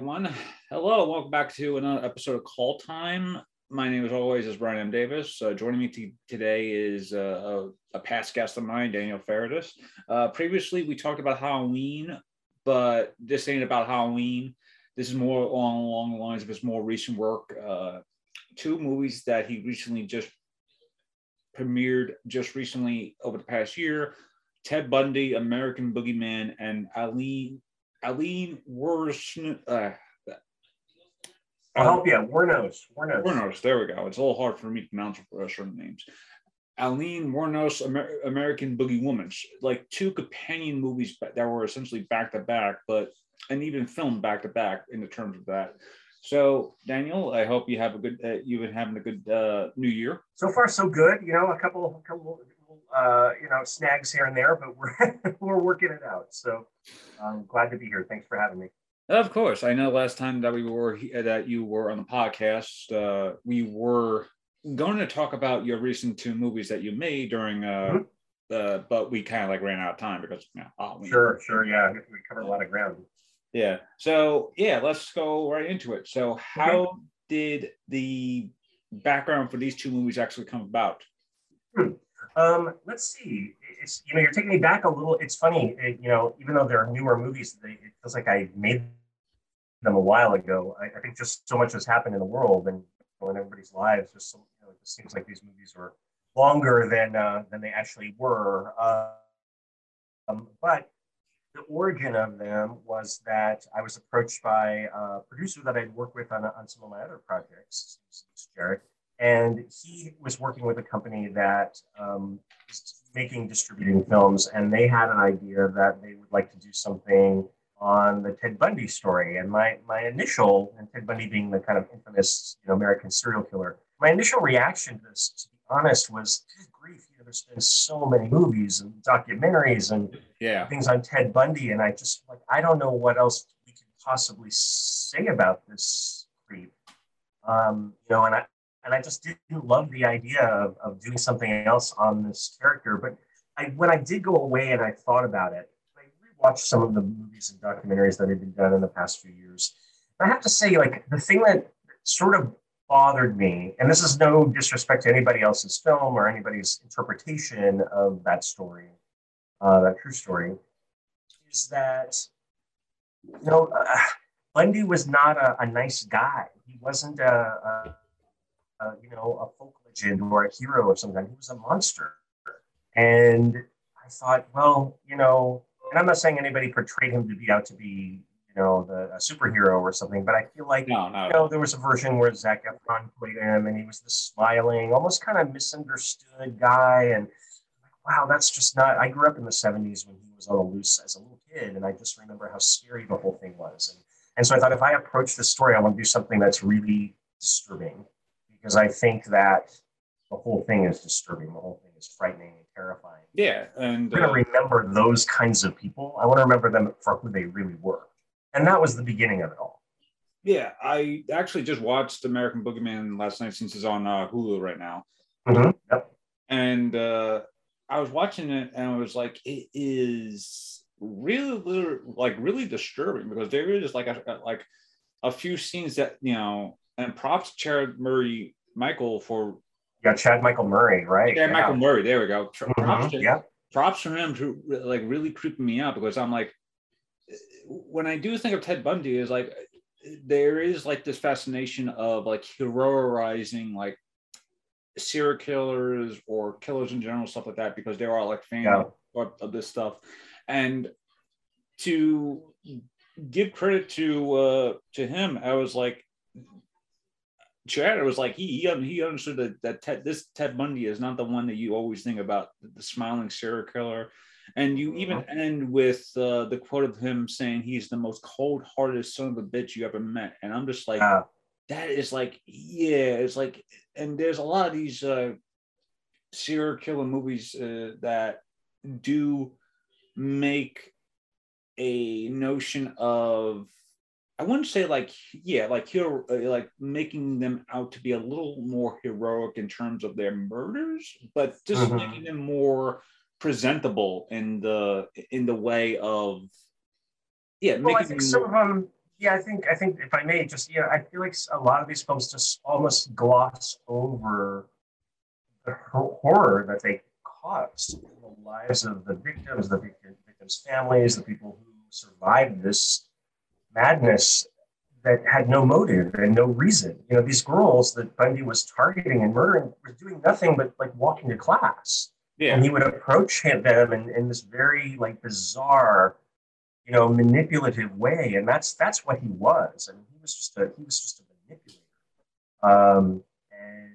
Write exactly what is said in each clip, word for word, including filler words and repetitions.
everyone. Hello, welcome back to another episode of Call Time. My name, as always, is Brian M. Davis. Uh, joining me t- today is uh, a, a past guest of mine, Daniel Faredes. Uh, previously, we talked about Halloween, but this ain't about Halloween. This is more along, along the lines of his more recent work. Uh, two movies that he recently just premiered just recently over the past year: Ted Bundy, American Boogeyman, and Aileen Aileen Wuornos. Uh, I'll help you. Wuornos. Wuornos. Wuornos. There we go. It's a little hard for me to pronounce certain names. Aileen Wuornos, Amer- American Boogie Woman. Like two companion movies that were essentially back to back, but and even filmed back to back in the terms of that. So, Daniel, I hope you have a good. Uh, you've been having a good uh, New Year. So far, so good. You know, a couple, a couple. Uh, you know, snags here and there, but we're we're working it out. So I'm glad to be here. Thanks for having me. Of course. I know last time that we were that you were on the podcast, uh, we were going to talk about your recent two movies that you made during, uh, mm-hmm. uh but we kind of like ran out of time because you know, Halloween. Sure, sure, yeah, we covered a lot of ground. Yeah. So yeah, let's go right into it. So how okay. did the background for these two movies actually come about? Hmm. Um, let's see. It's, you know, you're taking me back a little. It's funny, it, you know, even though they're newer movies, they, it feels like I made them a while ago. I, I think just so much has happened in the world and in everybody's lives. Just so, you know, it just seems like these movies were longer than uh, than they actually were. Uh, um, but the origin of them was that I was approached by a producer that I'd worked with on on some of my other projects, Jared. And he was working with a company that um, was making, distributing films, and they had an idea that they would like to do something on the Ted Bundy story. And my my initial, and Ted Bundy being the kind of infamous, you know, American serial killer, my initial reaction to this, to be honest, was, good grief, you know, there's been so many movies and documentaries and yeah. things on Ted Bundy, and I just, like, I don't know what else we could possibly say about this creep. Um, you know, and I, And I just didn't love the idea of, of doing something else on this character. But I, when I did go away and I thought about it, I rewatched some of the movies and documentaries that had been done in the past few years. And I have to say, like, the thing that sort of bothered me, and this is no disrespect to anybody else's film or anybody's interpretation of that story, uh, that true story, is that, you know, uh, Bundy was not a, a nice guy. He wasn't a... a Uh, you know, a folk legend or a hero of some kind. He was a monster. And I thought, well, you know, and I'm not saying anybody portrayed him to be out to be, you know, the, a superhero or something, but I feel like, no, no. you know, there was a version where Zac Efron played him and he was the smiling, almost kind of misunderstood guy. And like, wow, that's just not, I grew up in the seventies when he was on the loose as a little kid. And I just remember how scary the whole thing was. And, and so I thought, if I approach this story, I want to do something that's really disturbing. Because I think that the whole thing is disturbing. The whole thing is frightening and terrifying. Yeah, and we're uh, going to remember those kinds of people. I want to remember them for who they really were. And that was the beginning of it all. Yeah, I actually just watched American Boogeyman last night since it's on uh, Hulu right now. Mm-hmm. Yep. And uh, I was watching it and I was like, it is really, like, really disturbing because there is like a, like a few scenes that, you know, and props to Chad Murray Michael for yeah Chad Michael Murray right Chad yeah. Michael Murray there we go props mm-hmm. to, yeah props for him to like really creeping me out because I'm like when I do think of Ted Bundy is like there is like this fascination of like heroizing like serial killers or killers in general stuff like that because they are like fans yeah. of, of this stuff and to give credit to uh, to him I was like. Chad was like he he understood that, that Ted, this Ted Bundy is not the one that you always think about, the smiling serial killer, and you even end with uh, the quote of him saying he's the most cold-hearted son of a bitch you ever met, and I'm just like wow. that is like yeah, it's like and there's a lot of these uh, serial killer movies uh, that do make a notion of. I wouldn't say like, yeah, like hero, like making them out to be a little more heroic in terms of their murders, but just mm-hmm. making them more presentable in the in the way of, yeah. Well, I think some of them, Yeah, I think I think if I may, just yeah, I feel like a lot of these films just almost gloss over the horror that they caused in the lives of the victims, the victims' families, the people who survived this madness that had no motive and no reason. You know, these girls that Bundy was targeting and murdering were doing nothing but like walking to class. Yeah. And he would approach him, them in, in this very like bizarre, you know, manipulative way. And that's that's what he was. I mean, he was just a he was just a manipulator. Um, and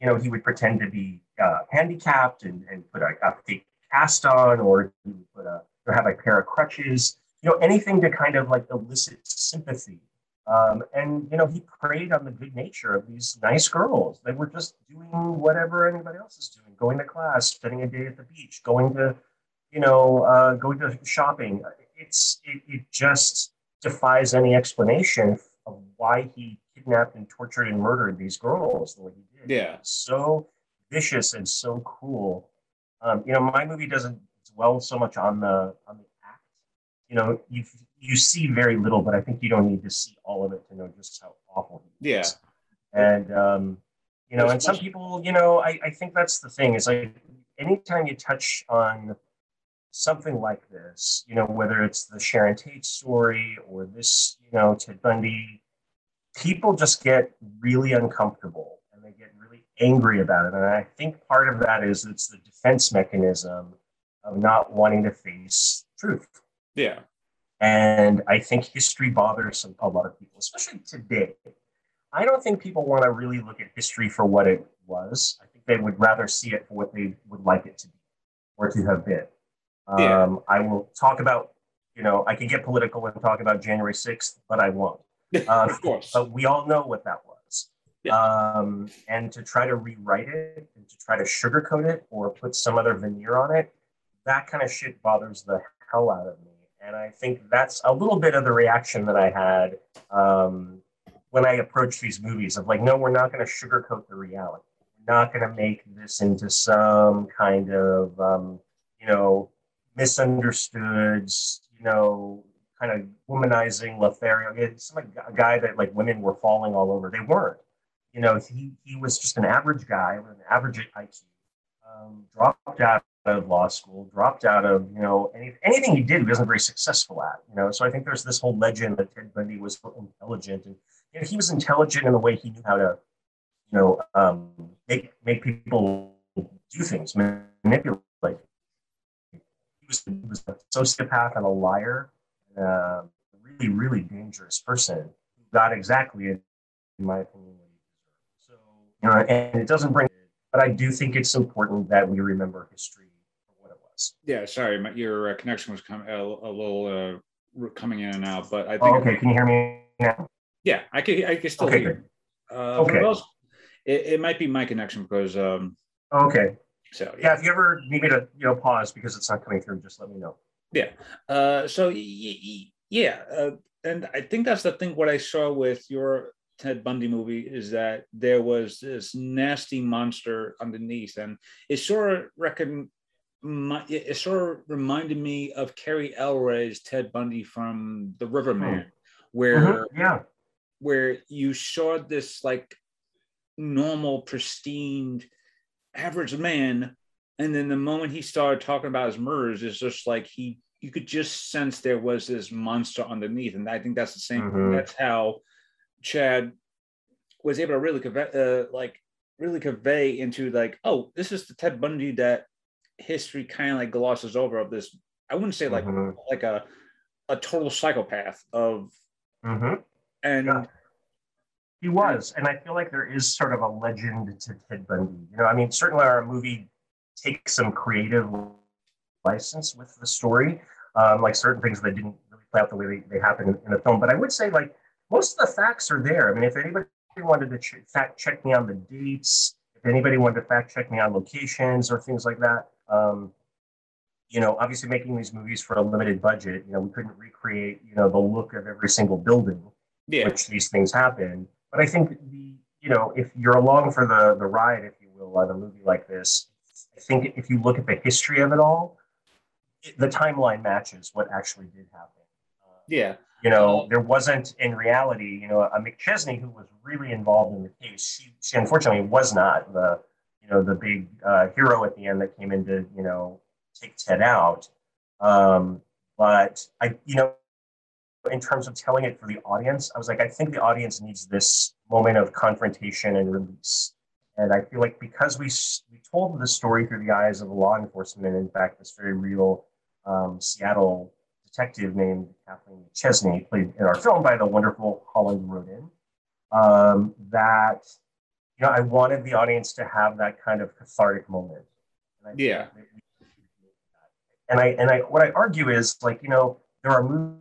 you know, he would pretend to be uh, handicapped and, and put a, a fake cast on, or he would put a or have a pair of crutches. You know, anything to kind of like elicit sympathy. Um, and, you know, he preyed on the good nature of these nice girls. They were just doing whatever anybody else is doing, going to class, spending a day at the beach, going to, you know, uh, going to shopping. It's, it, it just defies any explanation of why he kidnapped and tortured and murdered these girls the way he did. Yeah. So vicious and so cruel. Um, you know, my movie doesn't dwell so much on the, on the act. You know, you You see very little, but I think you don't need to see all of it to know just how awful he yeah. is. And, um, you know, and some people, you know, I, I think that's the thing is like anytime you touch on something like this, you know, whether it's the Sharon Tate story or this, you know, Ted Bundy, people just get really uncomfortable and they get really angry about it. And I think part of that is it's the defense mechanism of not wanting to face truth. Yeah. And I think history bothers a lot of people, especially today. I don't think people want to really look at history for what it was. I think they would rather see it for what they would like it to be or to have been. Yeah. Um, I will talk about, you know, I could get political and talk about January sixth, but I won't. Um, of course. But we all know what that was. Yeah. Um, and to try to rewrite it and to try to sugarcoat it or put some other veneer on it, that kind of shit bothers the hell out of me. And I think that's a little bit of the reaction that I had um, when I approached these movies of like, no, we're not going to sugarcoat the reality. We're not going to make this into some kind of, um, you know, misunderstood, you know, kind of womanizing Lothario. It's like a guy that like women were falling all over. They weren't. You know, he, he was just an average guy with an average I Q, um, dropped out of law school, dropped out of, you know, any, anything he did he wasn't very successful at, you know. So I think there's this whole legend that Ted Bundy was intelligent, and you know, he was intelligent in the way he knew how to, you know, um, make make people do things, manipulate. Like he was, he was a sociopath and a liar, and a really really dangerous person. Not exactly, in my opinion, what he deserved. So you know, and it doesn't bring. But I do think it's important that we remember history for what it was. Yeah, sorry, my, your uh, connection was com- a, a little uh, coming in and out, but I think. Oh, okay, I, can you hear me now? Yeah, I can. I can still okay, hear. You. Uh, okay. Else, it, it might be my connection because. Um, okay. So yeah. yeah, if you ever need me to, you know, pause because it's not coming through, just let me know. Yeah. Uh, so yeah, uh, and I think that's the thing. What I saw with your Ted Bundy movie is that there was this nasty monster underneath, and it sort of recon- it sort of reminded me of Cary Elwes' Ted Bundy from The River Man, where mm-hmm. yeah. where you saw this like normal, pristine, average man, and then the moment he started talking about his murders, it's just like he you could just sense there was this monster underneath, and I think that's the same. Mm-hmm. That's how Chad was able to really convey, uh, like, really convey into like, oh, this is the Ted Bundy that history kind of like glosses over of this. I wouldn't say like mm-hmm. like a a total psychopath of, mm-hmm. and yeah. he was. And I feel like there is sort of a legend to Ted Bundy. You know, I mean, certainly our movie takes some creative license with the story, um, like certain things that didn't really play out the way they, they happened in, in the film. But I would say like. Most of the facts are there. I mean, if anybody wanted to ch- fact check me on the dates, if anybody wanted to fact check me on locations or things like that, um, you know, obviously making these movies for a limited budget, you know, we couldn't recreate, you know, the look of every single building, yeah. which these things happen. But I think, the, you know, if you're along for the, the ride, if you will, on a movie like this, I think if you look at the history of it all, it, the timeline matches what actually did happen. Uh, yeah. You know, there wasn't in reality, you know, a McChesney who was really involved in the case. She, she unfortunately was not the, you know, the big uh, hero at the end that came in to, you know, take Ted out. Um, but I, you know, in terms of telling it for the audience, I was like, I think the audience needs this moment of confrontation and release. And I feel like because we we told the story through the eyes of a law enforcement, in fact, this very real um, Seattle detective named Kathleen McChesney, played in our film by the wonderful Holland Roden, um, that, you know, I wanted the audience to have that kind of cathartic moment. And I, yeah. And I, and I, what I argue is, like, you know, there are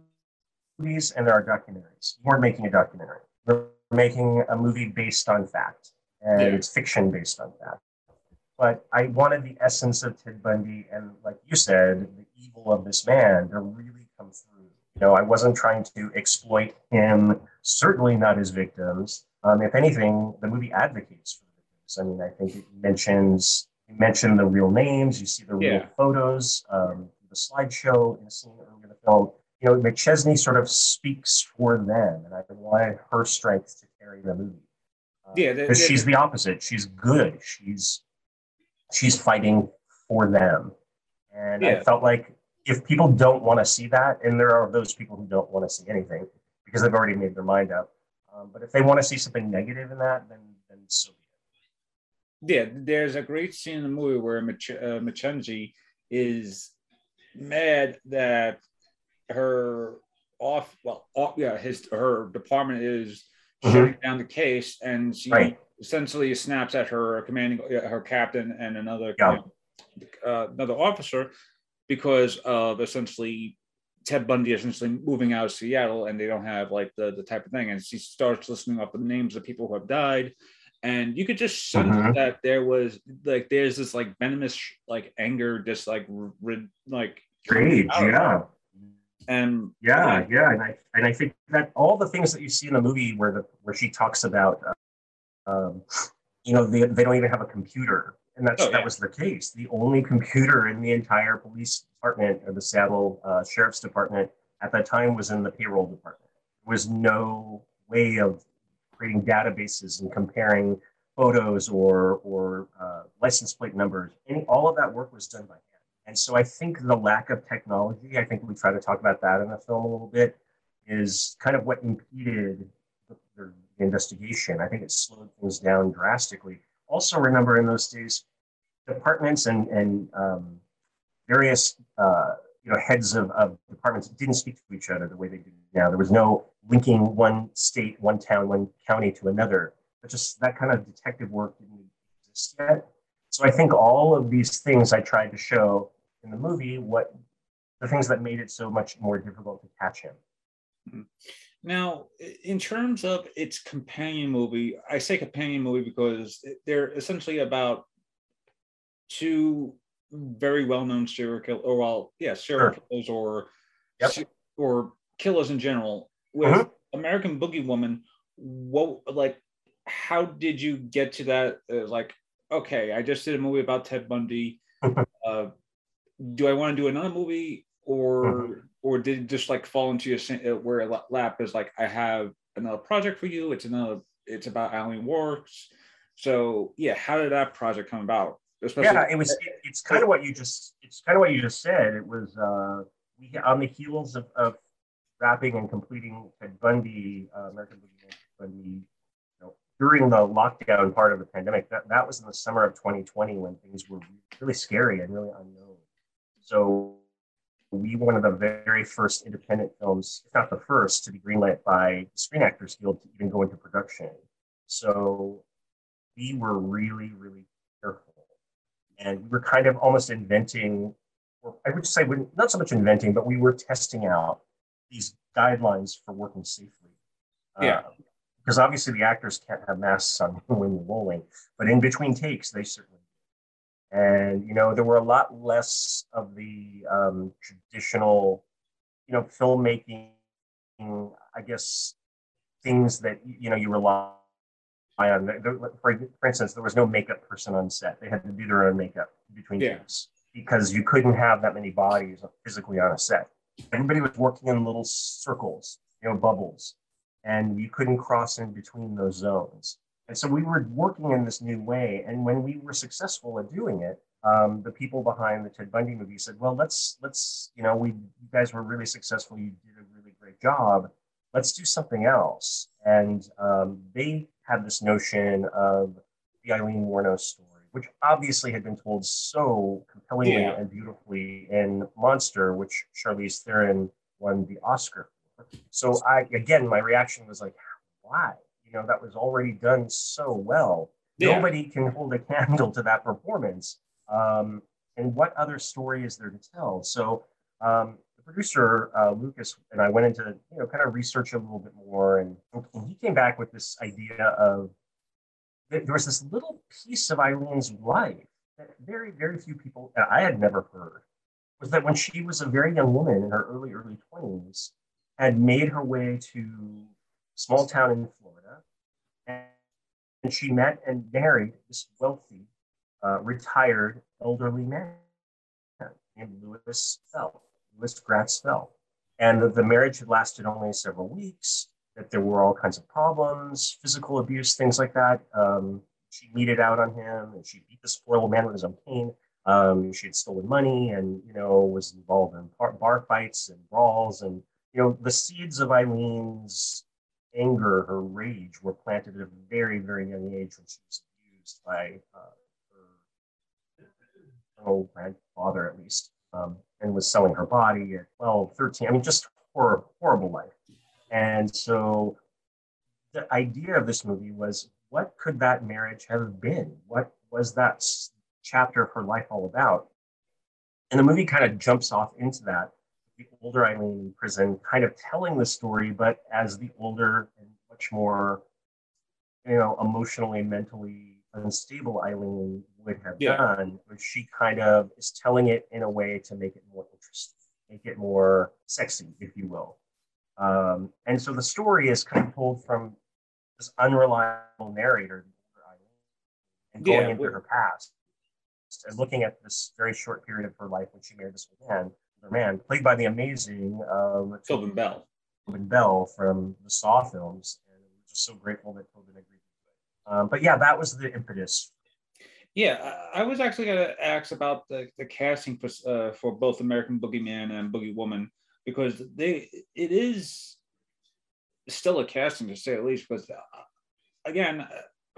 movies and there are documentaries. We're making a documentary. We're making a movie based on fact. And yeah. It's fiction based on that. But I wanted the essence of Ted Bundy and, like you said, the evil of this man to really come through. You know, I wasn't trying to exploit him, certainly not his victims. Um, if anything, the movie advocates for the victims. I mean, I think it mentions, you mention the real names, you see the real yeah. photos, um, the slideshow in a scene earlier in the film. You know, McChesney sort of speaks for them, and I wanted her strength to carry the movie. Yeah, because she's the opposite. She's good. She's she's fighting for them, and yeah. I felt like if people don't want to see that, and there are those people who don't want to see anything because they've already made their mind up. Um, but if they want to see something negative in that, then then so be it. Yeah, there's a great scene in the movie where Mach- uh, Machenji is mad that her off well off, yeah his her department is. Shutting down the case, and she right. essentially snaps at her commanding, her captain, and another yeah. uh, another officer because of essentially Ted Bundy essentially moving out of Seattle, and they don't have like the, the type of thing. And she starts listing off the names of people who have died, and you could just sense mm-hmm. that there was like there's this like venomous like anger, just like rid, like rage, yeah. And yeah, yeah, yeah, and I and I think that all the things that you see in the movie, where the where she talks about, uh, um, you know, they they don't even have a computer, and that's oh, that yeah. was the case. The only computer in the entire police department or the Seattle uh, Sheriff's Department at that time was in the payroll department. There was no way of creating databases and comparing photos or or uh, license plate numbers. Any all of that work was done by. And so I think the lack of technology, I think we try to talk about that in the film a little bit, is kind of what impeded the, the investigation. I think it slowed things down drastically. Also remember in those days, departments and, and um, various uh, you know, heads of, of departments didn't speak to each other the way they do now. There was no linking one state, one town, one county to another. But just that kind of detective work didn't exist yet. So I think all of these things I tried to show in the movie, what the things that made it so much more difficult to catch him. Now, in terms of its companion movie, I say companion movie because they're essentially about two very well-known serial killers, or well, yeah, serial sure. killers or, yep. or killers in general. With uh-huh. American Boogie Woman, what, like, how did you get to that, uh, like, okay, I just did a movie about Ted Bundy. Uh, do I want to do another movie, or mm-hmm. or did it just like fall into your where lap is like I have another project for you? It's another. It's about Aileen Wuornos. So yeah, how did that project come about? Especially yeah, it was. It, it's kind of what you just. It's kind of what you just said. It was uh, we on the heels of, of wrapping and completing Ted Bundy, uh, American Bundy. During the lockdown part of the pandemic, that, that was in the summer of twenty twenty when things were really scary and really unknown. So we were one of the very first independent films, if not the first, to be greenlit by the Screen Actors Guild to even go into production. So we were really, really careful. And we were kind of almost inventing, or I would say not so much inventing, but we were testing out these guidelines for working safely. Yeah. Um, Because obviously the actors can't have masks on when you're rolling, but in between takes, they certainly do. And, you know, there were a lot less of the um, traditional, you know, filmmaking, I guess, things that, you know, you rely on. For, for instance, there was no makeup person on set. They had to do their own makeup between yeah. takes because you couldn't have that many bodies physically on a set. Everybody was working in little circles. you know, bubbles, and you couldn't cross in between those zones. And so we were working in this new way. And when we were successful at doing it, um, the people behind the Ted Bundy movie said, well, let's, let's, you know, we, you guys were really successful. You did a really great job. Let's do something else. And um, they had this notion of the Aileen Wuornos story, which obviously had been told so compellingly yeah. and beautifully in Monster, which Charlize Theron won the Oscar for. So I, again, my reaction was like, why? You know, that was already done so well. Yeah. Nobody can hold a candle to that performance. Um, and what other story is there to tell? So um, the producer, uh, Lucas, and I went into, you know, kind of research a little bit more. And, and he came back with this idea of, there was this little piece of Eileen's life that very, very few people, and I had never heard, was that when she was a very young woman in her early, early twenties, had made her way to a small town in Florida, and she met and married this wealthy, uh, retired, elderly man named Lewis Fell, Lewis Gratz Fell. And the, the marriage had lasted only several weeks. That there were all kinds of problems, physical abuse, things like that. Um, she meted out on him, and she beat this poor old man with his own cane. Um, she had stolen money, and you know, was involved in bar, bar fights and brawls, and you know, the seeds of Eileen's anger, her rage, were planted at a very, very young age when she was abused by uh, her old grandfather, at least, um, and was selling her body at twelve, thirteen. I mean, just horror, horrible life. And so the idea of this movie was, what could that marriage have been? What was that chapter of her life all about? And the movie kind of jumps off into that, the older Aileen in prison, kind of telling the story, but as the older and much more, you know, emotionally, mentally unstable Aileen would have yeah. done, but she kind of is telling it in a way to make it more interesting, make it more sexy, if you will. Um, and so the story is kind of told from this unreliable narrator and going yeah, into her past and looking at this very short period of her life when she married this man, man played by the amazing um, Tobin Bell. Tobin Bell from the Saw films. And we're just so grateful that Tobin agreed to it. Um, but yeah, that was the impetus. Yeah, I was actually going to ask about the, the casting for, uh, for both American Boogeyman and Boogie Woman. Because they, it is still a casting, to say at least. Because again,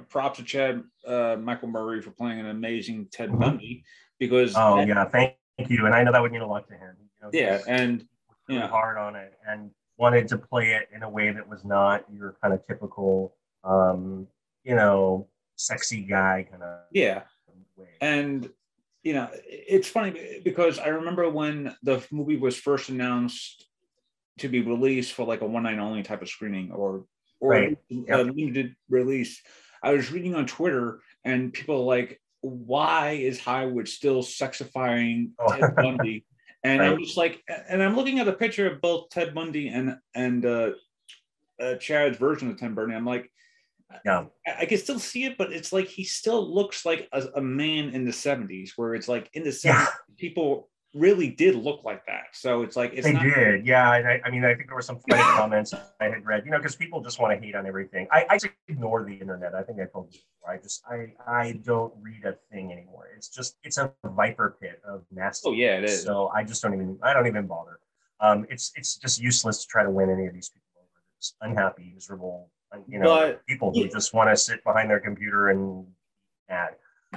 props to Chad uh, Michael Murray for playing an amazing Ted Bundy. Because oh that, yeah, thank you, and I know that would mean a lot to him. You know, yeah, and really yeah. hard on it, and wanted to play it in a way that was not your kind of typical, um, you know, sexy guy kind of yeah, way. And. You know, it's funny because I remember when the movie was first announced to be released for like a one-night only type of screening or or right. a limited release. I was reading on Twitter and people are like, why is Hollywood still sexifying oh. Ted Bundy? And right. I'm just like, and I'm looking at a picture of both Ted Bundy and and uh, uh, Chad's version of Ted Bundy. I'm like, yeah, I, I can still see it, but it's like he still looks like a, a man in the seventies, where it's like in the seventies, yeah. people really did look like that. So it's like it's they not did, really- yeah. I, I mean, I think there were some funny comments I had read, you know, because people just want to hate on everything. I, I just ignore the internet. I think I told you before. I just I I don't read a thing anymore. It's just it's a viper pit of nasty. Oh yeah, it is. So I just don't even I don't even bother. Um, it's it's just useless to try to win any of these people over. They're just unhappy, miserable. You know, but, people who yeah. just want to sit behind their computer and be mad.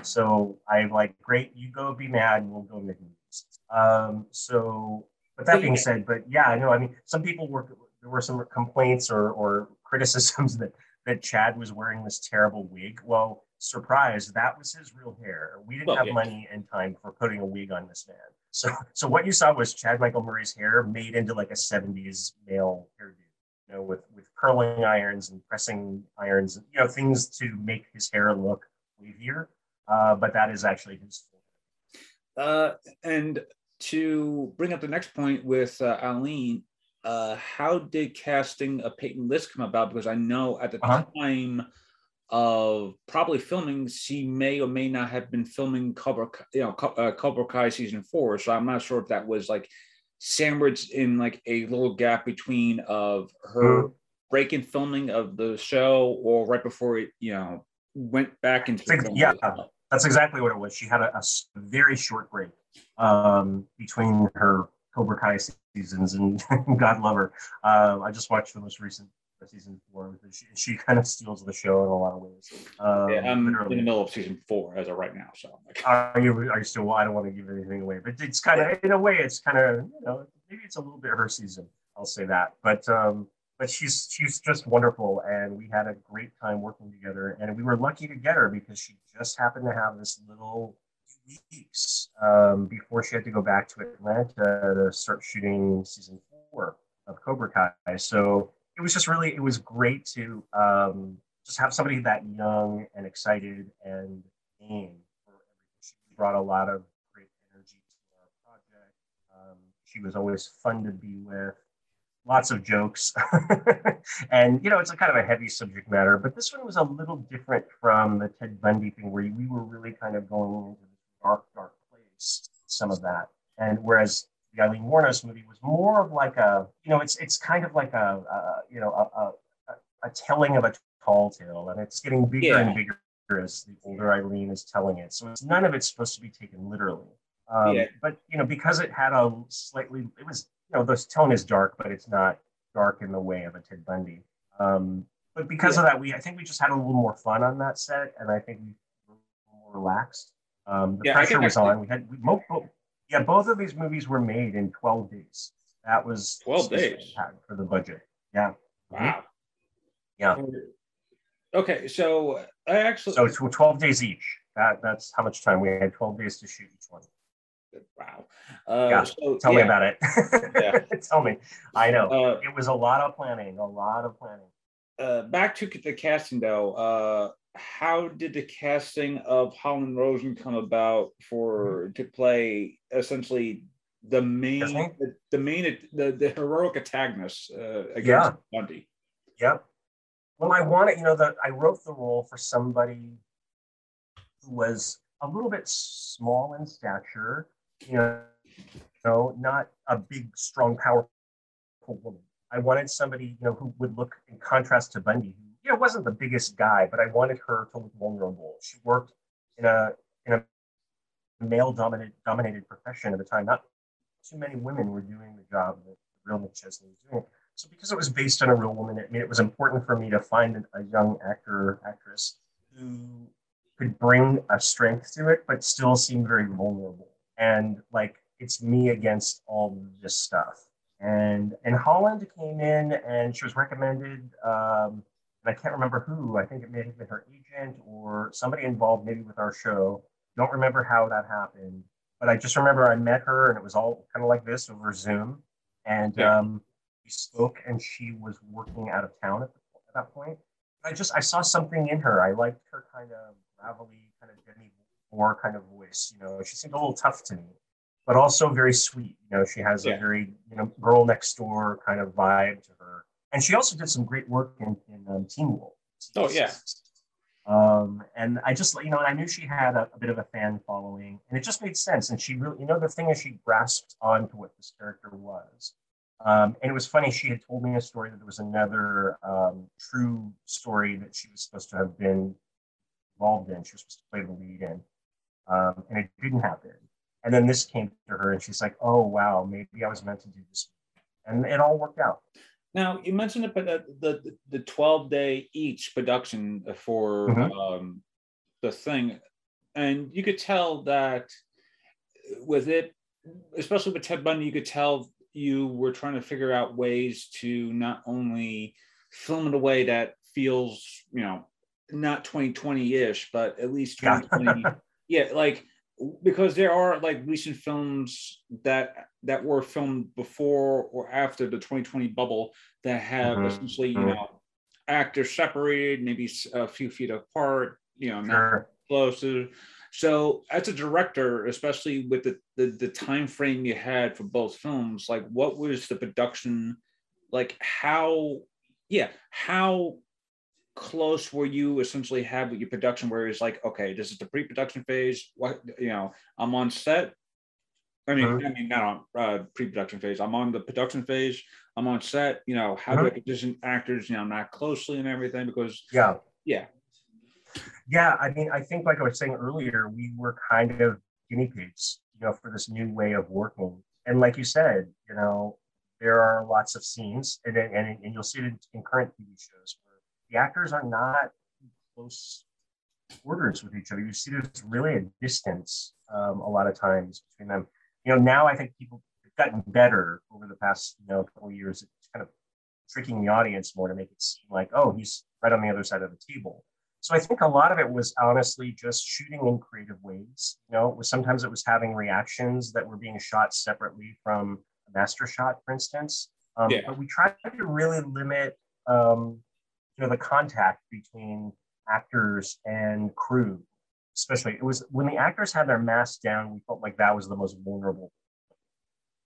So I'm like, great, you go be mad, and we'll go make movies. Um, so, but that being said, but yeah, I know. I mean, some people were there were some complaints or or criticisms that that Chad was wearing this terrible wig. Well, surprise, that was his real hair. We didn't well, have yeah. money and time for putting a wig on this man. So, so what you saw was Chad Michael Murray's hair made into like a seventies male hairdo. You know, with, with curling irons and pressing irons, you know, things to make his hair look wavier. Uh, but that is actually his fault. Uh, and to bring up the next point with uh, Aileen, uh, how did casting a Peyton List come about? Because I know at the uh-huh. time of probably filming, she may or may not have been filming Cobra, you know, Co- uh, Cobra Kai season four. So I'm not sure if that was like sandwiched in like a little gap between of her break in filming of the show or right before it, you know, went back into like, yeah, that's exactly what it was. She had a, a very short break um, between her Cobra Kai seasons and God love her. Uh, I just watched the most recent season four. She, she kind of steals the show in a lot of ways. Um, yeah, I'm literally in the middle of season four as of right now. So like, are you are you still? Well, I don't want to give anything away, but it's kind of in a way, it's kind of you know maybe it's a little bit her season. I'll say that, but um, but she's she's just wonderful, and we had a great time working together, and we were lucky to get her because she just happened to have this little. Weeks um, before she had to go back to Atlanta to start shooting season four of Cobra Kai. So it was just really, it was great to um, just have somebody that young and excited and game for everything. She brought a lot of great energy to our project. Um, she was always fun to be with, lots of jokes. And, you know, it's a kind of a heavy subject matter, but this one was a little different from the Ted Bundy thing where we were really kind of going into dark, dark place, some of that. And whereas the Aileen Wuornos movie was more of like a, you know, it's it's kind of like a, a you know, a, a, a telling of a tall tale, and it's getting bigger yeah. and bigger as the older Aileen is telling it. So it's none of it's supposed to be taken literally. Um, yeah. But, you know, because it had a slightly, it was, you know, the tone is dark, but it's not dark in the way of a Ted Bundy. Um, but because yeah. of that, we I think we just had a little more fun on that set, and I think we were more relaxed. Um, the yeah, pressure was actually on. We had, we, both, yeah, both of these movies were made in twelve days. That was twelve days for the budget. Yeah. Wow. Yeah. Okay, so I actually so it's twelve days each. That that's how much time we had. twelve days to shoot each one. Wow. Uh, yeah. So, Tell yeah. me about it. yeah. Tell me. I know uh, it was a lot of planning. A lot of planning. Uh, back to the casting though. Uh, How did the casting of Holland Roden come about for to play essentially the main, the, the main, the, the heroic antagonist uh, against yeah. Bundy? Yeah. Well, I wanted, you know, that I wrote the role for somebody who was a little bit small in stature, you know, so not a big, strong, powerful woman. I wanted somebody, you know, who would look in contrast to Bundy, who you know wasn't the biggest guy, but I wanted her to look vulnerable. She worked in a in a male-dominated dominated profession at the time. Not too many women were doing the job that the real McChesney was doing. So because it was based on a real woman, it, I mean, it was important for me to find a young actor actress who could bring a strength to it, but still seem very vulnerable. And like, it's me against all this stuff. And and Holland came in, and she was recommended. Um, and I can't remember who. I think it may have been her agent or somebody involved, maybe with our show. Don't remember how that happened, but I just remember I met her, and it was all kind of like this over Zoom. And yeah. um, we spoke, and she was working out of town at, the, at that point. But I just I saw something in her. I liked her kind of gravelly, kind of Demi Moore kind of voice. You know, she seemed a little tough to me, but also very sweet. You know, she has yeah. a very, you know, girl next door kind of vibe to her. And she also did some great work in, in um, Teen Wolf. Oh, yeah. Um, and I just, you know, I knew she had a, a bit of a fan following, and it just made sense. And she really, you know, the thing is she grasped onto what this character was. Um, and it was funny, she had told me a story that there was another um, true story that she was supposed to have been involved in. She was supposed to play the lead in. Um, and it didn't happen. And then this came to her, and she's like, "Oh wow, maybe I was meant to do this," and it all worked out. Now you mentioned it, but the the twelve day each production for mm-hmm. um, the thing, and you could tell that with it, especially with Ted Bundy, you could tell you were trying to figure out ways to not only film in a way that feels, you know, not twenty twenty-ish, but at least twenty twenty, yeah, like. Because there are like recent films that that were filmed before or after the twenty twenty bubble that have mm-hmm. essentially, you mm-hmm. know, actors separated, maybe a few feet apart, you know, sure. not closer. So as a director, especially with the, the, the time frame you had for both films, like what was the production, like how, yeah, how close where you essentially have with your production where it's like, okay, this is the pre-production phase, what, you know, I'm on set, I mean, uh-huh. I mean, not on uh, pre-production phase. I'm on the production phase. I'm on set. You know, how uh-huh. do I condition actors? You know, not closely and everything because yeah, yeah, yeah. I mean, I think like I was saying earlier, we were kind of guinea pigs, you know, for this new way of working. And like you said, you know, there are lots of scenes, and and and you'll see it in current T V shows where the actors are not close quarters with each other. You see there's really a distance um, a lot of times between them. You know, now I think people have gotten better over the past, you know, couple of years at kind of tricking the audience more to make it seem like, oh, he's right on the other side of the table. So I think a lot of it was honestly just shooting in creative ways. You know, it was sometimes it was having reactions that were being shot separately from a master shot, for instance. Um, yeah. But we tried to really limit, um, you know, the contact between actors and crew. Especially, it was when the actors had their masks down, we felt like that was the most vulnerable.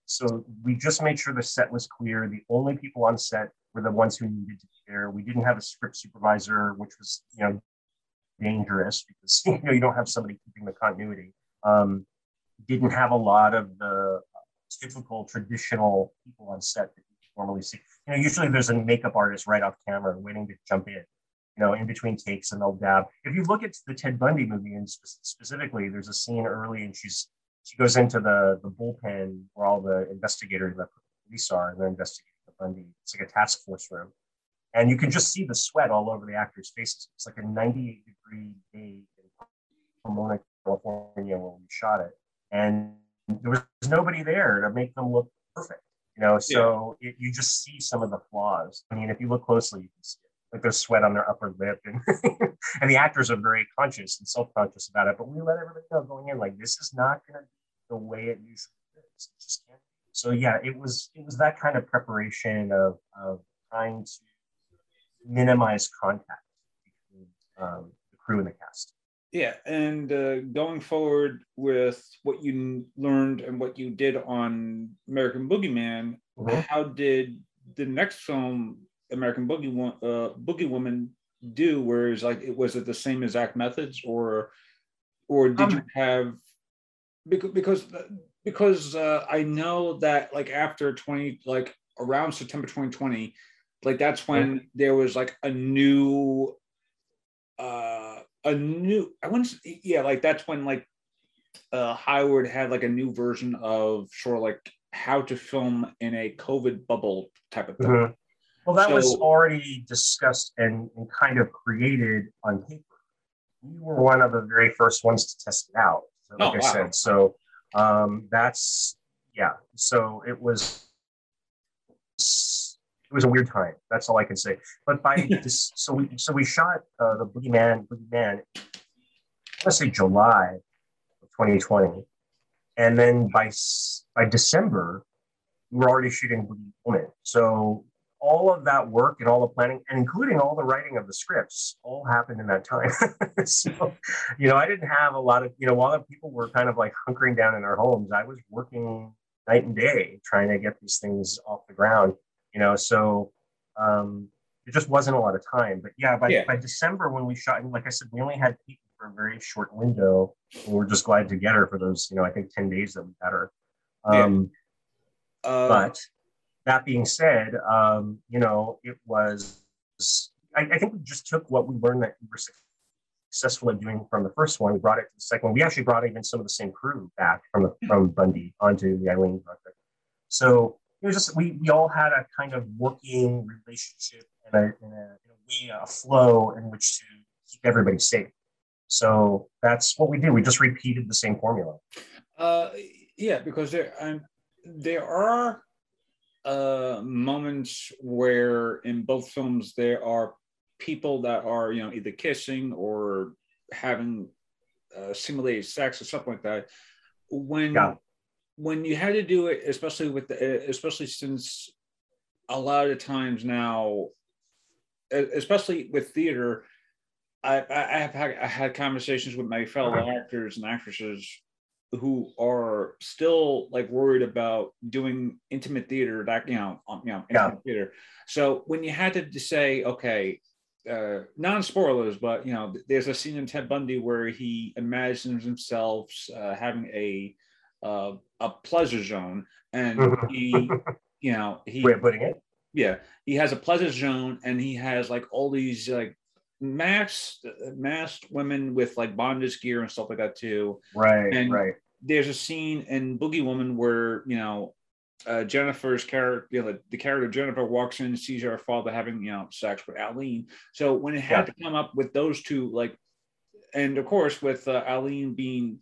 So we just made sure the set was clear. The only people on set were the ones who needed to be there. We didn't have a script supervisor, which was, you know, dangerous because, you know, you don't have somebody keeping the continuity. Um, didn't have a lot of the typical traditional people on set that you normally see. You know, usually there's a makeup artist right off camera waiting to jump in. You know, in between takes, and they'll dab. If you look at the Ted Bundy movie, and sp- specifically, there's a scene early, and she's she goes into the, the bullpen where all the investigators, the police are, and they're investigating the Bundy. It's like a task force room, and you can just see the sweat all over the actors' faces. It's like a ninety-eight degree day in Pomona, California, where we shot it, and there was nobody there to make them look perfect. You know, so yeah. it, you just see some of the flaws. I mean, if you look closely, you can see it. Like there's sweat on their upper lip, and and the actors are very conscious and self-conscious about it. But we let everybody know going in, like this is not going to be the way it usually is. It just can't. So yeah, it was it was that kind of preparation of of trying to minimize contact between um, the crew and the cast. Yeah, and uh, going forward with what you learned and what you did on American Boogeyman, mm-hmm. how did the next film? American Boogie, uh, Boogie Woman do, whereas like it was it the same exact methods, or or did um, you have because because because uh, I know that like after twenty like around September twenty twenty, like that's when yeah. there was like a new uh a new I wouldn't say, yeah like that's when like uh Howard had like a new version of sort of like how to film in a COVID bubble type of thing. Mm-hmm. Well, that so, was already discussed and, and kind of created on paper. We were one of the very first ones to test it out, so, like oh, I wow. said. So um, that's, yeah. So it was it was a weird time. That's all I can say. But by this, so we so we shot uh, the Boogeyman, Boogeyman, let's say July of twenty twenty, and then by by December we were already shooting Boogie Woman. So all of that work and all the planning, and including all the writing of the scripts, all happened in that time. So, you know, I didn't have a lot of, you know, while people were kind of like hunkering down in their homes, I was working night and day trying to get these things off the ground, you know, so um, it just wasn't a lot of time. But yeah, by, yeah. by December when we shot, and like I said, we only had people for a very short window, and we're just glad to get her for those, you know, I think ten days that we got her. Um, yeah. uh, but... That being said, um, you know, it was, I, I think we just took what we learned that we were successful at doing from the first one, we brought it to the second one. We actually brought even some of the same crew back from the, from Bundy onto the Aileen project. So it was just, we we all had a kind of working relationship and a, and a, in a way, a flow in which to keep everybody safe. So that's what we did. We just repeated the same formula. Uh, yeah, because there, um, there are... uh moments where in both films there are people that are, you know, either kissing or having uh, simulated sex or something like that. When yeah. when you had to do it, especially with the, especially since a lot of times now, especially with theater, I I have had, I had conversations with my fellow uh-huh. actors and actresses who are still like worried about doing intimate theater, that you know, um, you know, intimate yeah. theater. So when you had to, to say, okay, uh, non-spoilers, but you know, there's a scene in Ted Bundy where he imagines himself uh, having a uh, a pleasure zone, and he, you know, he way of putting it. Yeah, he has a pleasure zone, and he has like all these like masked masked women with like bondage gear and stuff like that too. Right, and right. There's a scene in Boogie Woman where, you know, uh, Jennifer's character, you know, the, the character Jennifer walks in and sees her father having, you know, sex with Aileen. So when it had yeah. to come up with those two, like, and of course with uh, Aileen being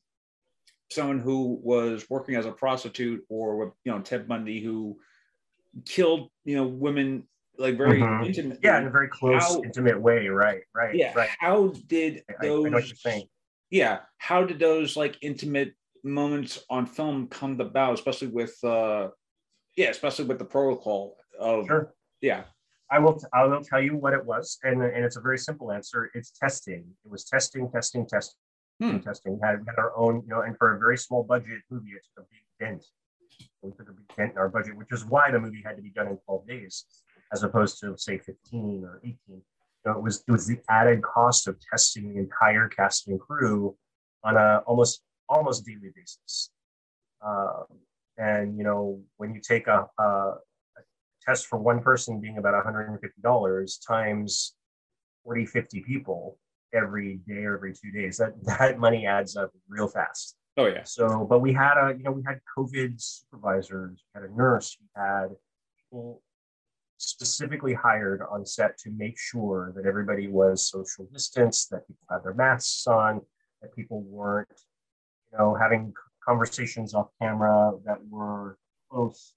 someone who was working as a prostitute, or with, you know, Ted Bundy, who killed, you know, women like very mm-hmm. intimate, yeah, in a very close, how, intimate way, right, right, yeah. Right. How did those? I, I know what you're saying. Yeah, how did those like intimate moments on film come about, especially with, uh, yeah, especially with the protocol of, sure. yeah. I will. T- I will tell you what it was, and and it's a very simple answer. It's testing. It was testing, testing, testing, hmm. testing. Had, had our own, you know, and for a very small budget movie, it took a big dent. We took a big dent in our budget, which is why the movie had to be done in twelve days, as opposed to say fifteen or eighteen. So it was it was the added cost of testing the entire cast and crew on a almost almost daily basis. Uh, and you know, when you take a, a, a test for one person being about one hundred fifty dollars times forty, fifty people every day or every two days, that that money adds up real fast. Oh yeah. So, but we had a, you know, we had COVID supervisors, we had a nurse, we had people specifically hired on set to make sure that everybody was social distanced, that people had their masks on, that people weren't, you know, having conversations off camera that were close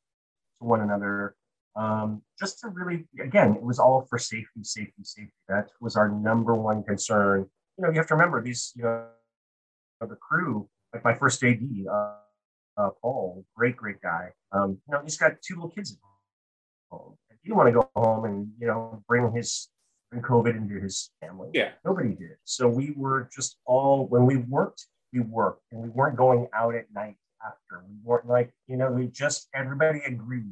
to one another. Um, just to really, again, it was all for safety, safety, safety. That was our number one concern. You know, you have to remember these, you know, the crew. Like my first A D, uh, uh, Paul, great, great guy. Um, you know, he's got two little kids at home. He didn't want to go home and, you know, bring his bring COVID into his family. Yeah. Nobody did. So we were just all, when we worked, we worked. And we weren't going out at night after. We weren't like, you know, we just, everybody agreed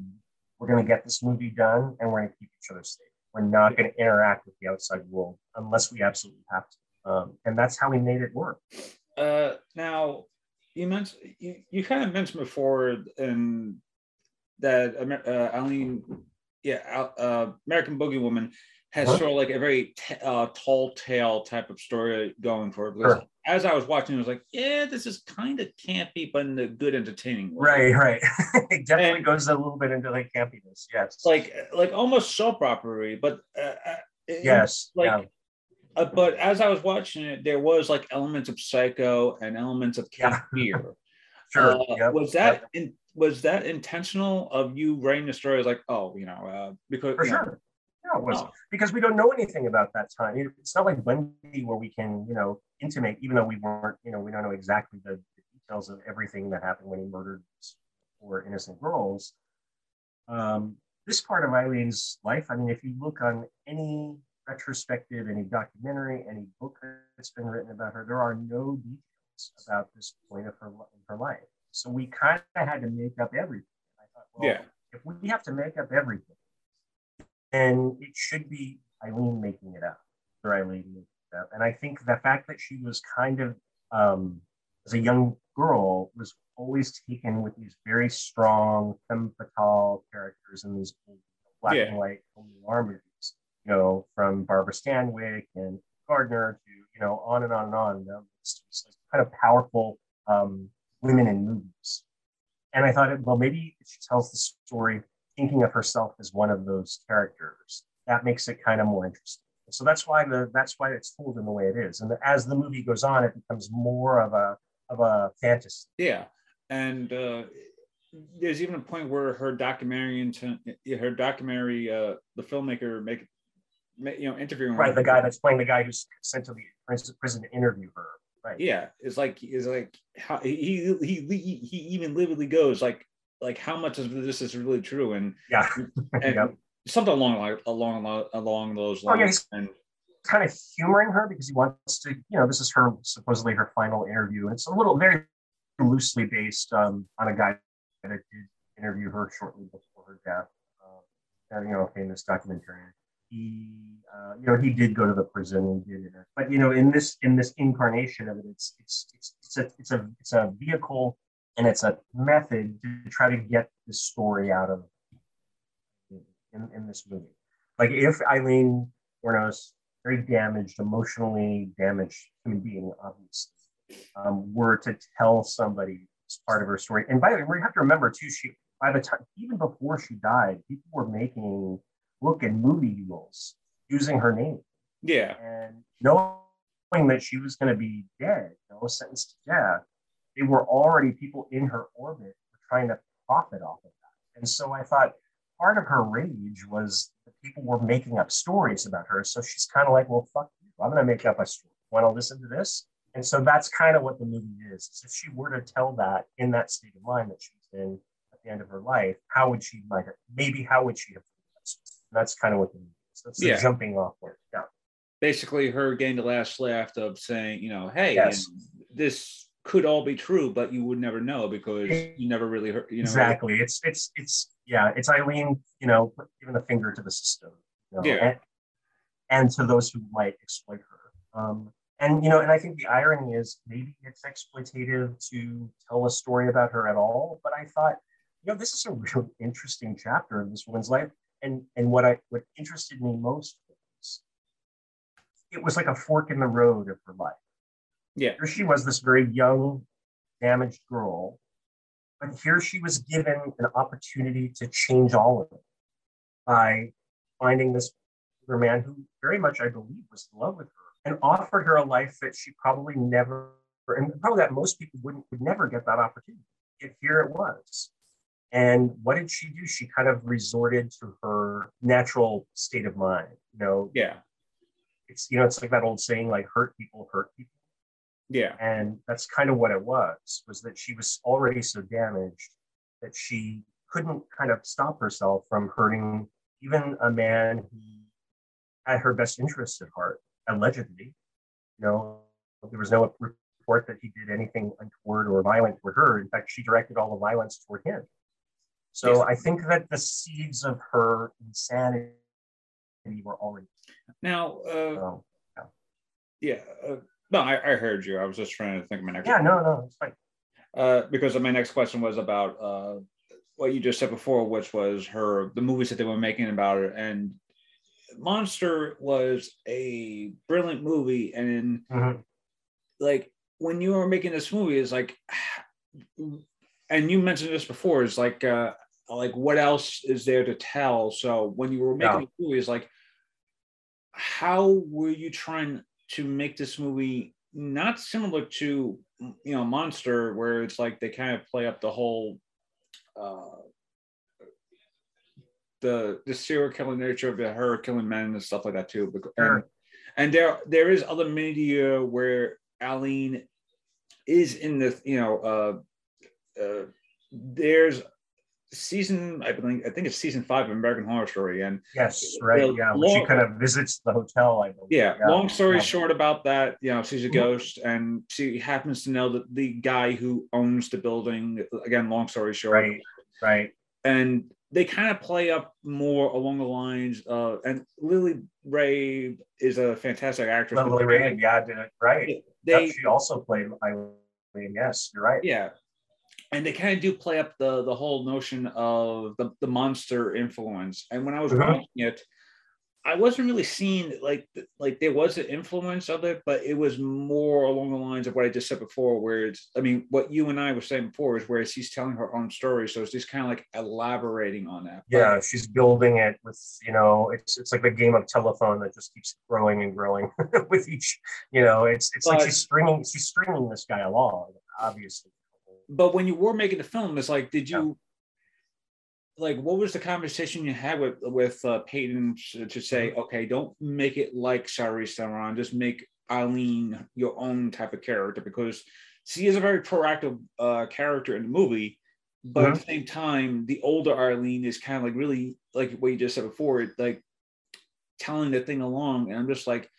we're going to get this movie done and we're going to keep each other safe. We're not going to interact with the outside world unless we absolutely have to. Um, and that's how we made it work. Uh, now, you mentioned you, you kind of mentioned before in that uh, Aileen, yeah, uh, American Boogie Woman has huh? sort of like a very t- uh, tall tale type of story going for it. Because sure. As I was watching, I was like, yeah, this is kind of campy, but in a good, entertaining way. Right, right. It definitely and, goes a little bit into like campiness. Yes, like like almost soap opera-y, but uh, yes, like. Yeah. Uh, but as I was watching it, there was like elements of Psycho and elements of Cat Fear. Sure. Uh, yep. Was that yep. in, was that intentional of you writing the story? As like, oh, you know, uh, because for sure, know. yeah, it was oh. because we don't know anything about that time. It's not like Bundy where we can, you know, intimate, even though we weren't, you know, we don't know exactly the, the details of everything that happened when he murdered four innocent girls. Um, this part of Eileen's life, I mean, if you look on any retrospective, any documentary, any book that's been written about her, there are no details about this point of her, in her life. So we kind of had to make up everything. I thought, well, yeah. if we have to make up everything, then it should be Aileen making it up, or Aileen making it up. And I think the fact that she was kind of, um, as a young girl, was always taken with these very strong femme fatale characters in these black yeah. and white noir movies. You know, from Barbara Stanwyck and Gardner to, you know, on and on and on. You know, it's, it's kind of powerful um, women in movies. And I thought, well, maybe if she tells the story thinking of herself as one of those characters, that makes it kind of more interesting. So that's why the that's why it's told in the way it is. And as the movie goes on, it becomes more of a of a fantasy. Yeah, and uh, there's even a point where her documentary into her documentary, uh, the filmmaker make. You know, interviewing right the guy that's playing the guy who's sent to the prison to interview her. Right. Yeah, it's like is like how he he he even literally goes like like how much of this is really true and yeah and yeah. something along along along those lines. Oh, yeah, he's and kind of humoring her because he wants to. You know, this is her supposedly her final interview. It's a little very loosely based um, on a guy that did interview her shortly before her death. Um, you know, famous documentarian. He, uh, you know, he did go to the prison and did it, but you know, in this in this incarnation of it, it's it's it's it's a it's a it's a vehicle And it's a method to try to get this story out of in, in this movie. Like if Aileen Wuornos, very damaged, emotionally damaged human being, obviously, um, were to tell somebody this part of her story. And by the way, we have to remember too, she, by the time, even before she died, people were making book and movie deals using her name. Yeah. And knowing that she was going to be dead, you know, sentenced to death, they were already, people in her orbit were trying to profit off of that. And so I thought part of her rage was that people were making up stories about her. So she's kind of like, well, fuck you. I'm going to make up a story. Want to listen to this? And so that's kind of what the movie is. is if she were to tell that in that state of mind that she was in at the end of her life, how would she, might have, maybe how would she have that's kind of what the movie is. That's the yeah. jumping off point. Yeah. Basically her getting the last laugh of saying, you know, hey, yes. this could all be true, but you would never know because you never really heard, you know. Exactly. Right? It's, it's, it's, yeah, it's Aileen, you know, giving a finger to the system. You know, yeah. And, and to those who might exploit her. Um, and, you know, and I think the irony is maybe it's exploitative to tell a story about her at all, but I thought, you know, this is a really interesting chapter in this woman's life. And and what I what interested me most was it was like a fork in the road of her life. Yeah, here she was, this very young, damaged girl, but here she was given an opportunity to change all of it by finding this other man who very much, I believe, was in love with her and offered her a life that she probably never, and probably that most people wouldn't would never get that opportunity. Yet here it was. And what did she do? She kind of resorted to her natural state of mind. You know, yeah. It's you know, it's like that old saying, like hurt people hurt people. Yeah. And that's kind of what it was, was that she was already so damaged that she couldn't kind of stop herself from hurting even a man who had her best interests at heart, allegedly. You know, there was no report that he did anything untoward or violent toward her. In fact, she directed all the violence toward him. So I think that the seeds of her insanity were already now. Uh, so, yeah, yeah. Uh, no, I, I heard you. I was just trying to think of my next. Yeah, no, no, it's fine. Uh, because my next question was about uh, what you just said before, which was her the movies that they were making about her. And Monster was a brilliant movie, and mm-hmm. like when you were making this movie, it's like. And you mentioned this before, is like, uh, like what else is there to tell? So when you were making yeah. the movie, it's like, how were you trying to make this movie not similar to, you know, Monster, where it's like they kind of play up the whole, uh, the the serial killer nature of the her killing men and stuff like that too. And, and there there is other media where Aileen is in the, you know, uh, Uh, there's season, I think, I think it's season five of American Horror Story, and yes, right, the, yeah, long, she kind of visits the hotel. I believe. Yeah, yeah. Long story yeah. short about that, you know, she's a ghost, and she happens to know that the guy who owns the building. Again, long story short, right, right, and they kind of play up more along the lines of, and Lily Rabe is a fantastic actress. Lily Rabe, yeah, did it right. They, yep, she also played Aileen. Yes, you're right. Yeah. And they kind of do play up the, the whole notion of the, the monster influence. And when I was mm-hmm. watching it, I wasn't really seeing like, like there was an influence of it, but it was more along the lines of what I just said before, where it's, I mean, what you and I were saying before is where she's telling her own story. So it's just kind of like elaborating on that. Yeah. But, she's building it with, you know, it's, it's like a game of telephone that just keeps growing and growing with each, you know, it's, it's but, like she's stringing, she's stringing this guy along, obviously. But when you were making the film, it's like, did you, yeah. like, what was the conversation you had with with uh, Peyton to, to say, okay, don't make it like Charlize Theron, just make Aileen your own type of character, because she is a very proactive uh, character in the movie, but mm-hmm. at the same time, the older Aileen is kind of like really, like what you just said before, like telling the thing along, and I'm just like,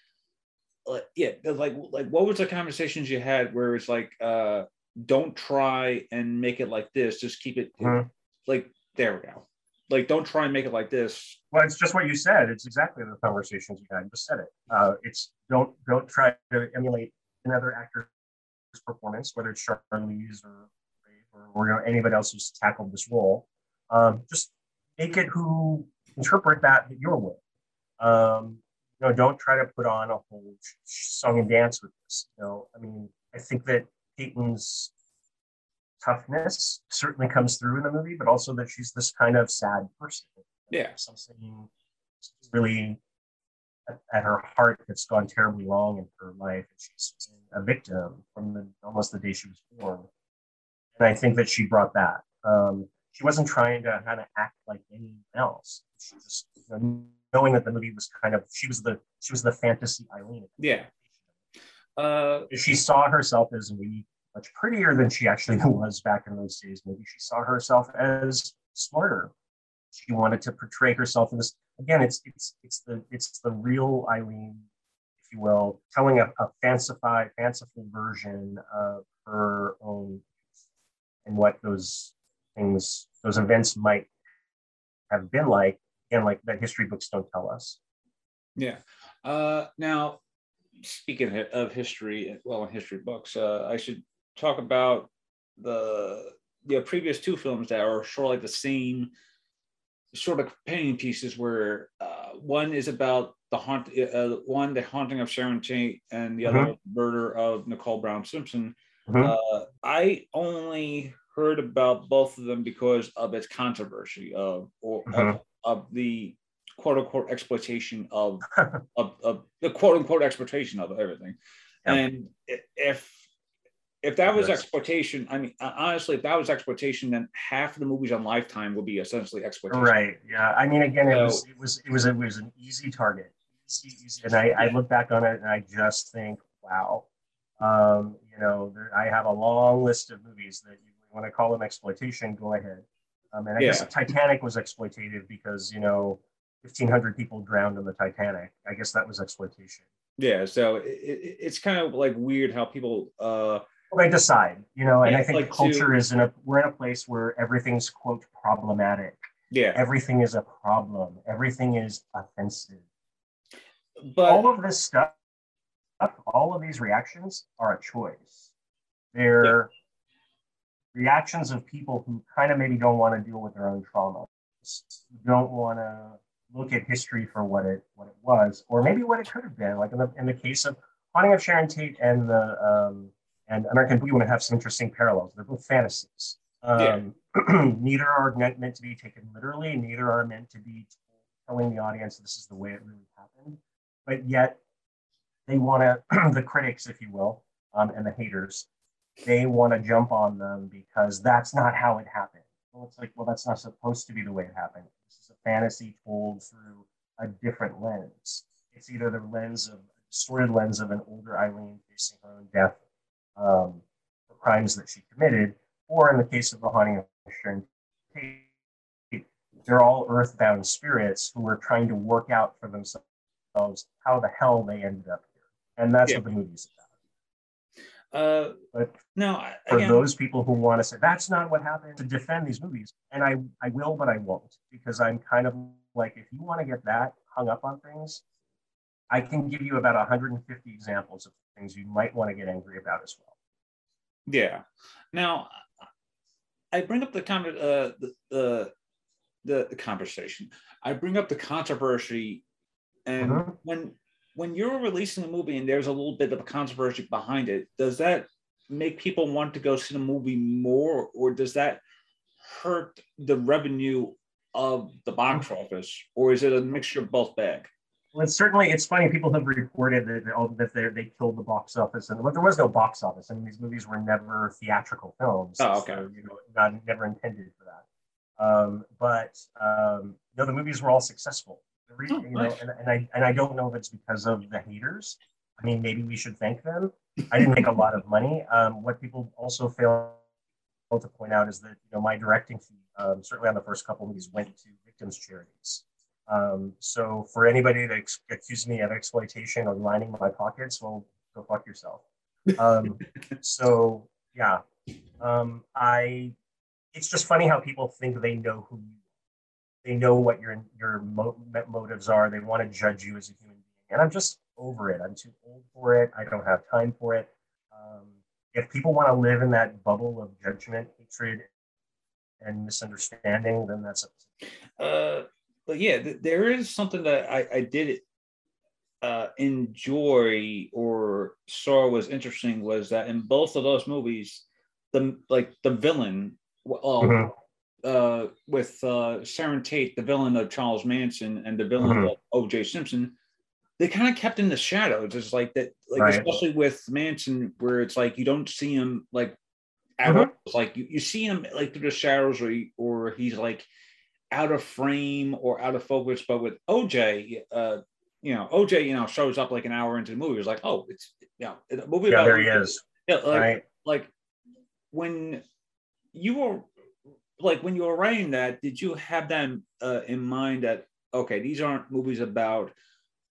like yeah, like, like what was the conversations you had where it's like, uh, don't try and make it like this, just keep it mm-hmm. like there we go, like don't try and make it like this. Well, it's just what you said, it's exactly the conversations you had, you just said it. Uh it's don't don't try to emulate another actor's performance, whether it's Charlize or Rabe or, or you know, anybody else who's tackled this role. Um, just make it who interpret that your way. Um, you know, don't try to put on a whole song and dance with this. You know, I mean, I think that Peyton's toughness certainly comes through in the movie, but also that she's this kind of sad person. Yeah, something really at, at her heart that's gone terribly wrong in her life, and she's been a victim from the, almost the day she was born. And I think that she brought that. Um, she wasn't trying to kind of act like anyone else. She just, you know, knowing that the movie was kind of, she was the she was the fantasy Aileen. Yeah, uh, she saw herself as maybe much prettier than she actually was back in those days. Maybe she saw herself as smarter. She wanted to portray herself in this. Again, it's it's it's the it's the real Aileen, if you will, telling a, a fancified, fanciful version of her own and what those things, those events might have been like, and like that history books don't tell us. Yeah. Uh, now, speaking of history, well, in history books, uh, I should talk about the the previous two films that are sort of like the same sort of companion pieces, where uh, one is about the haunt, uh, one the haunting of Sharon Tate, and the mm-hmm. other murder of Nicole Brown Simpson. Mm-hmm. Uh, I only heard about both of them because of its controversy of or mm-hmm. of, of the quote unquote exploitation of, of of the quote unquote exploitation of everything. Yeah. And if if that was yes. exploitation, I mean, honestly, if that was exploitation, then half of the movies on Lifetime would be essentially exploitation. Right. Yeah. I mean, again, so, it was it was it was it was an easy target. Easy, easy. And I, yeah. I look back on it and I just think, wow, um, you know, there, I have a long list of movies that you want to call them exploitation. Go ahead. Um, and I yeah. guess Titanic was exploitative because you know fifteen hundred people drowned in the Titanic. I guess that was exploitation. Yeah. So it, it, it's kind of like weird how people. Uh, Well, they decide, you know, and yeah, I think like the culture to, is in a, we're in a place where everything's, quote, problematic. Yeah. Everything is a problem. Everything is offensive. But all of this stuff, all of these reactions are a choice. They're yeah. reactions of people who kind of maybe don't want to deal with their own trauma, don't want to look at history for what it what it was, or maybe what it could have been. Like in the, in the case of Haunting of Sharon Tate and the, um, and American Boogeyman women have some interesting parallels. They're both fantasies. Um, yeah. Neither are meant to be taken literally. Neither are meant to be telling the audience this is the way it really happened. But yet, they want to, the critics, if you will, um, and the haters, they want to jump on them because that's not how it happened. Well, it's like, well, that's not supposed to be the way it happened. This is a fantasy told through a different lens. It's either the lens of, a distorted lens of an older Aileen facing her own death, Um, the crimes that she committed, or in the case of the Haunting of Sharon Tate, they're all earthbound spirits who are trying to work out for themselves how the hell they ended up here, and that's yeah. what the movie's about. Uh, but no, for again, those people who want to say that's not what happened, to defend these movies, and I, I will, but I won't, because I'm kind of like, if you want to get that hung up on things, I can give you about one hundred fifty examples of things you might want to get angry about as well. Yeah. Now, I bring up the con- uh, the, the the conversation. I bring up the controversy, and mm-hmm. when when you're releasing a movie and there's a little bit of a controversy behind it, does that make people want to go see the movie more, or does that hurt the revenue of the box office, or is it a mixture of both bags? Well, it's certainly, it's funny, people have reported that, that they they killed the box office, and but there was no box office. I mean, these movies were never theatrical films. Oh, okay. So, you know, not, never intended for that. Um, but, um, you know, the movies were all successful. The re- oh, you know, nice. and, and, I, and I don't know if it's because of the haters. I mean, maybe we should thank them. I didn't make a lot of money. Um, what people also fail to point out is that, you know, my directing fee, um, certainly on the first couple of movies, went to victims' charities. Um, so for anybody that ex- accused me of exploitation or lining my pockets, well, go fuck yourself. Um, so yeah, um, I, it's just funny how people think they know who you, they know what your, your mo- motives are. They want to judge you as a human being. And I'm just over it. I'm too old for it. I don't have time for it. Um, if people want to live in that bubble of judgment, hatred, and misunderstanding, then that's it. Uh, but yeah, th- there is something that I, I did uh, enjoy or saw was interesting, was that in both of those movies, the like the villain, uh, mm-hmm. uh, with uh, Sharon Tate, the villain of Charles Manson, and the villain mm-hmm. of O J. Simpson, they kind of kept in the shadows. It's like that, like right. especially with Manson, where it's like you don't see him like out mm-hmm. of, like you, you see him like through the shadows, or or he's like out of frame or out of focus. But with O J, uh, you know, O J, you know, shows up like an hour into the movie. It's like, oh, it's yeah, you know, movie. Yeah, about there he is. Yeah, like, right. like when you were like when you were writing that, did you have that uh, in mind that okay, these aren't movies about.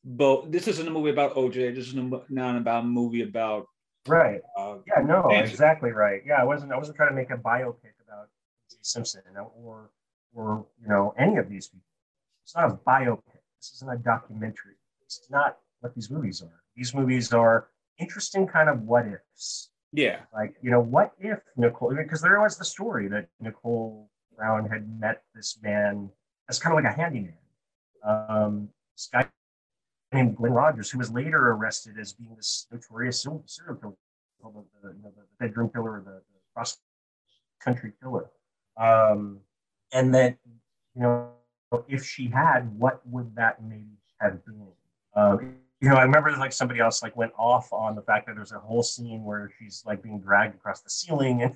But this isn't a movie about O J. This is not about a movie about right. Uh, yeah, no, Manson. Exactly right. Yeah, I wasn't. I wasn't trying to make a biopic about O J. Simpson or or you know any of these people. It's not a biopic. This isn't a documentary. It's not what these movies are. These movies are interesting kind of what ifs. Yeah, like you know, what if Nicole? Because there was the story that Nicole Brown had met this man as kind of like a handyman. Um, Sky. Named Glenn Rogers, who was later arrested as being this notorious serial killer, the, you know, the bedroom killer, the, the cross-country killer, um, and that you know if she had, what would that maybe have been? Um, you know, I remember like somebody else like went off on the fact that there's a whole scene where she's like being dragged across the ceiling, and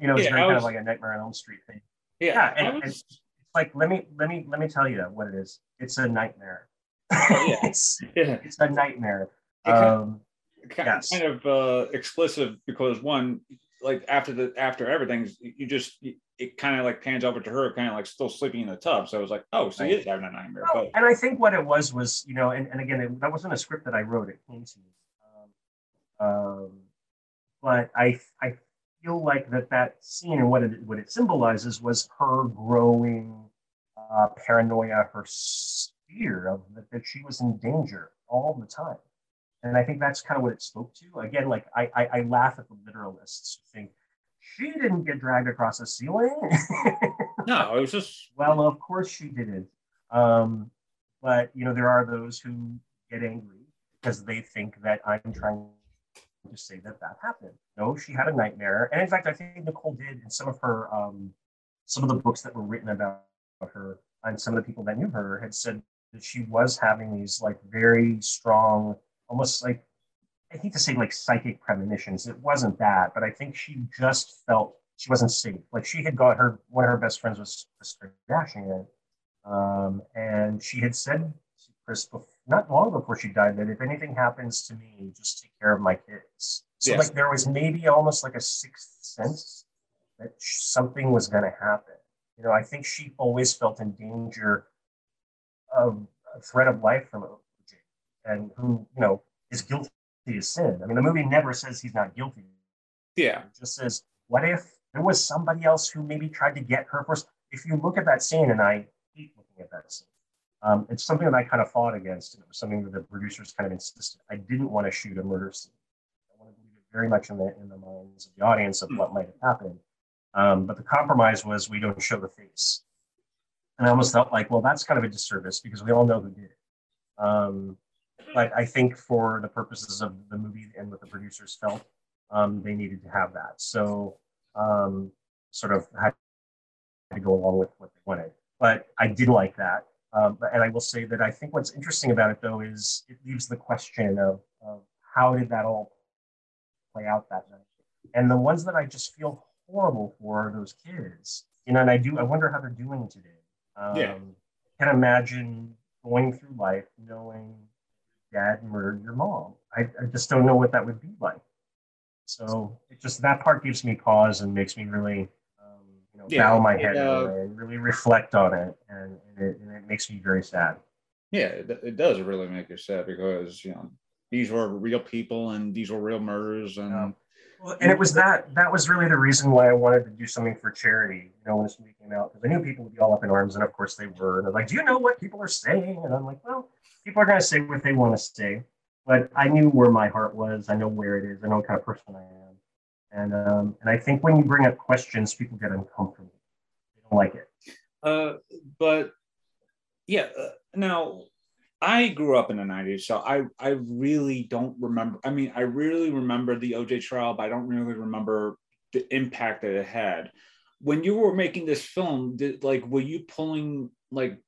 you know, it's yeah, very was, kind of like a Nightmare on Elm Street thing. Yeah, yeah and, was... and it's like let me let me let me tell you what it is. It's a nightmare. Oh, yeah. it's, yeah. it's a nightmare. It kind of, um, kind, yes. kind of uh, explicit because one, like after the after everything, you just it kind of like pans over to her, kind of like still sleeping in the tub. So it was like, oh, so right. She is having a nightmare. Oh, but, and I think what it was was you know, and, and again, it, that wasn't a script that I wrote. It came to me, um, um, but I I feel like that that scene and what it what it symbolizes was her growing uh, paranoia, her. fear of that, that she was in danger all the time. And I think that's kind of what it spoke to. Again, like I I, I laugh at the literalists who think she didn't get dragged across a ceiling. No, it was just well, of course she didn't. Um, but you know, there are those who get angry because they think that I'm trying to say that that happened. No, she had a nightmare. And in fact, I think Nicole did in some of her um, some of the books that were written about her, and some of the people that knew her had said that she was having these like very strong, almost like, I hate to say like psychic premonitions. It wasn't that, but I think she just felt she wasn't safe. Like she had got her, one of her best friends was Chris dashing it. Um, and she had said to Chris, before, not long before she died, that if anything happens to me, just take care of my kids. So yes. like there was maybe almost like a sixth sense that something was gonna happen. You know, I think she always felt in danger of a threat of life from O J, and who, you know, is guilty of sin. I mean, the movie never says he's not guilty. Yeah. It just says, what if there was somebody else who maybe tried to get her first? If you look at that scene, and I hate looking at that scene, um, it's something that I kind of fought against, and it was something that the producers kind of insisted. I didn't want to shoot a murder scene. I wanted to leave it very much in the, in the minds of the audience of mm. what might have happened. Um, but the compromise was we don't show the face. And I almost felt like, well, that's kind of a disservice because we all know who did it. Um, but I think for the purposes of the movie and what the producers felt, um, they needed to have that. So um, sort of had to go along with what they wanted. But I did like that. Um, and I will say that I think what's interesting about it, though, is it leaves the question of, of how did that all play out that night? And the ones that I just feel horrible for those kids, you know, and I do I wonder how they're doing today. Um yeah. Can imagine going through life knowing dad murdered your mom. I, I just don't know what that would be like. So it just that part gives me pause and makes me really um, you know yeah, bow my it, head uh, and really reflect on it, and, and it and it makes me very sad. Yeah, it, it does really make you sad because you know these were real people and these were real murders and. Um, Well, and it was that, that was really the reason why I wanted to do something for charity, you know, when this movie came out, because I knew people would be all up in arms, and of course they were, and they're like, do you know what people are saying? And I'm like, well, people are going to say what they want to say, but I knew where my heart was, I know where it is, I know what kind of person I am, And um, and I think when you bring up questions, people get uncomfortable. They don't like it. Uh, but yeah, uh, now I grew up in the nineties, so I, I really don't remember. I mean, I really remember the O J trial, but I don't really remember the impact that it had. When you were making this film, did, like, were you pulling like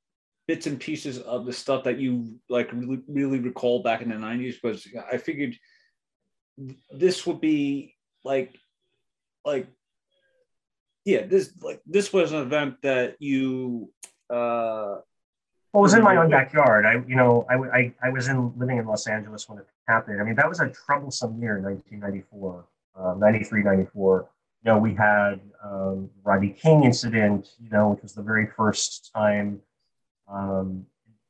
bits and pieces of the stuff that you like really, really recall back in the nineties? Because I figured this would be like, like, yeah, this like this was an event that you. Uh, Well, it was in my own backyard. I, you know, I, I, I was in living in Los Angeles when it happened. I mean, that was a troublesome year in nineteen ninety-four, uh, ninety-three, ninety-four. You know, we had um, Rodney King incident, you know, which was the very first time um,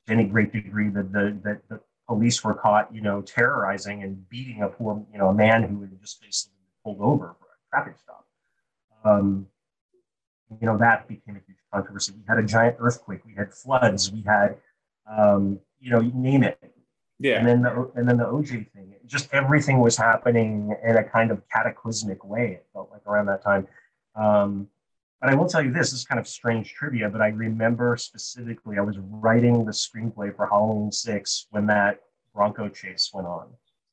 to any great degree that the, that the police were caught, you know, terrorizing and beating a poor, you know, a man who had just basically pulled over for a traffic stop. Um, you know, that became a huge controversy. We had a giant earthquake. We had floods. We had, um, you know, you name it. Yeah. And then the and then the O J thing. Just everything was happening in a kind of cataclysmic way. It felt like around that time. Um, but I will tell you this: this is kind of strange trivia. But I remember specifically, I was writing the screenplay for Halloween Six when that Bronco chase went on.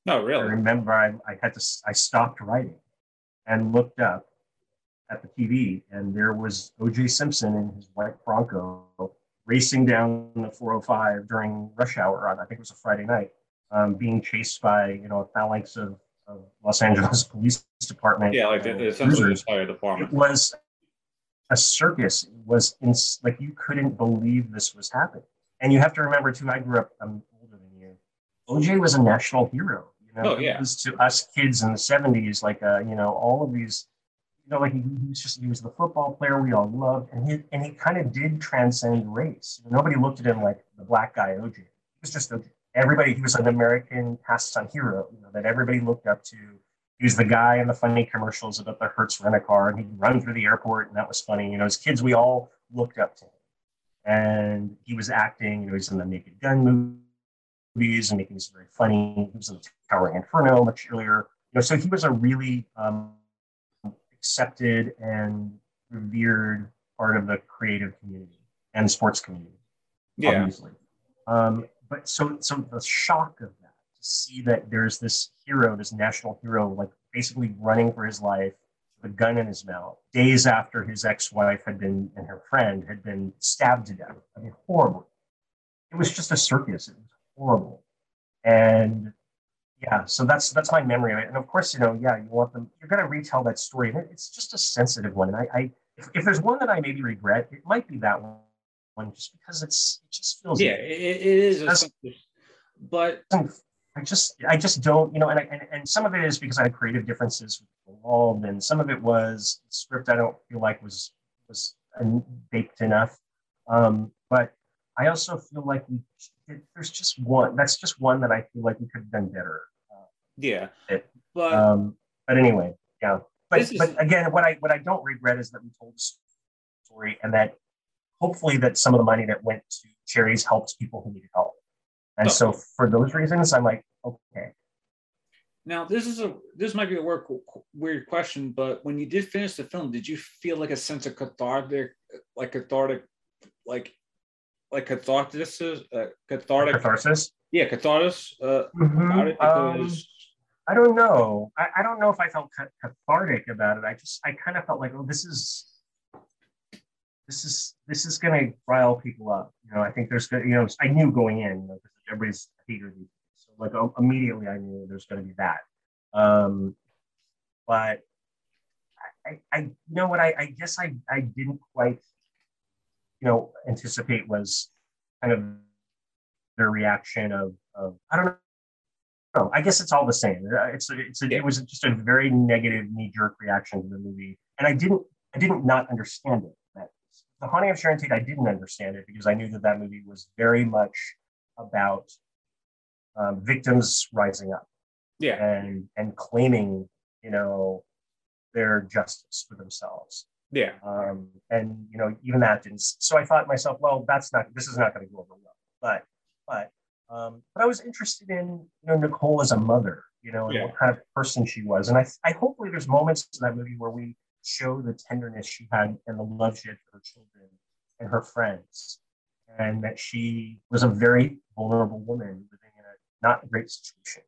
Oh, really? I remember I, I had to. I stopped writing and looked up at the T V, and there was O J Simpson in his white Bronco racing down the four oh five during rush hour on, I think it was a Friday night, um, being chased by, you know, a phalanx of, of Los Angeles Police Department. Yeah, like the, essentially the fire department. It was a circus. It was in, like, you couldn't believe this was happening. And you have to remember too, I grew up, I'm older than you. O J was a national hero. You know, oh, yeah. It was to us kids in the seventies, like, uh, you know, all of these, you know, like he, he was just, he was the football player we all loved. And he, and he kind of did transcend race. Nobody looked at him like the black guy, O J. He was just, a, everybody, he was an American pastime hero, you know, that everybody looked up to. He was the guy in the funny commercials about the Hertz rent-a-car, and he'd run through the airport, and that was funny. You know, as kids, we all looked up to him. And he was acting, you know, he was in the Naked Gun movies and making this very funny. He was in the Towering Inferno much earlier. You know, so he was a really... Um, accepted and revered part of the creative community and sports community, yeah. Obviously. Um, but so, so the shock of that, to see that there's this hero, this national hero, like basically running for his life with a gun in his mouth, days after his ex-wife had been, and her friend had been stabbed to death. I mean, horrible. It was just a circus. It was horrible. And yeah, so that's that's my memory of it, and of course, you know, yeah, you want them. You're going to retell that story, and it's just a sensitive one. And I, I if, if there's one that I maybe regret, it might be that one, just because it's it just feels. Yeah, it, it is. It just, but I just, I just don't, you know, and I, and and some of it is because I had creative differences involved, and some of it was the script. I don't feel like was was baked enough, um, but I also feel like we. It, there's just one. That's just one that I feel like we could have done better. Uh, yeah, it, but um, but anyway, yeah. But is, but again, what I what I don't regret is that we told the story, and that hopefully that some of the money that went to charities helped people who needed help. And oh. So for those reasons, I'm like, okay. Now this is a this might be a weird, weird question, but when you did finish the film, did you feel like a sense of cathartic, like cathartic, like like catharsis, uh, cathartic catharsis. Yeah, catharsis. Uh, mm-hmm. cathartic because... um, I don't know. I, I don't know if I felt cathartic about it. I just, I kind of felt like, oh, this is, this is, this is going to rile people up. You know, I think there's going, you know, I knew going in, you know, because everybody's a hater. So like oh, immediately, I knew there's going to be that. Um, but I, I, you know what? I, I guess I, I didn't quite. You know, anticipate was kind of their reaction of, of I don't know. I guess it's all the same. It's a, it's a, it was just a very negative knee-jerk reaction to the movie, and I didn't I didn't not understand it. That The Haunting of Sharon Tate, I didn't understand it because I knew that that movie was very much about um, victims rising up, yeah, and and claiming you know their justice for themselves. Yeah, um, and you know even that didn't. So I thought to myself, well, that's not. This is not going to go over well. But but um, but I was interested in you know Nicole as a mother. you know, and yeah. what kind of person she was. And I, I hopefully there's moments in that movie where we show the tenderness she had and the love she had for her children and her friends, and that she was a very vulnerable woman living in a not great situation.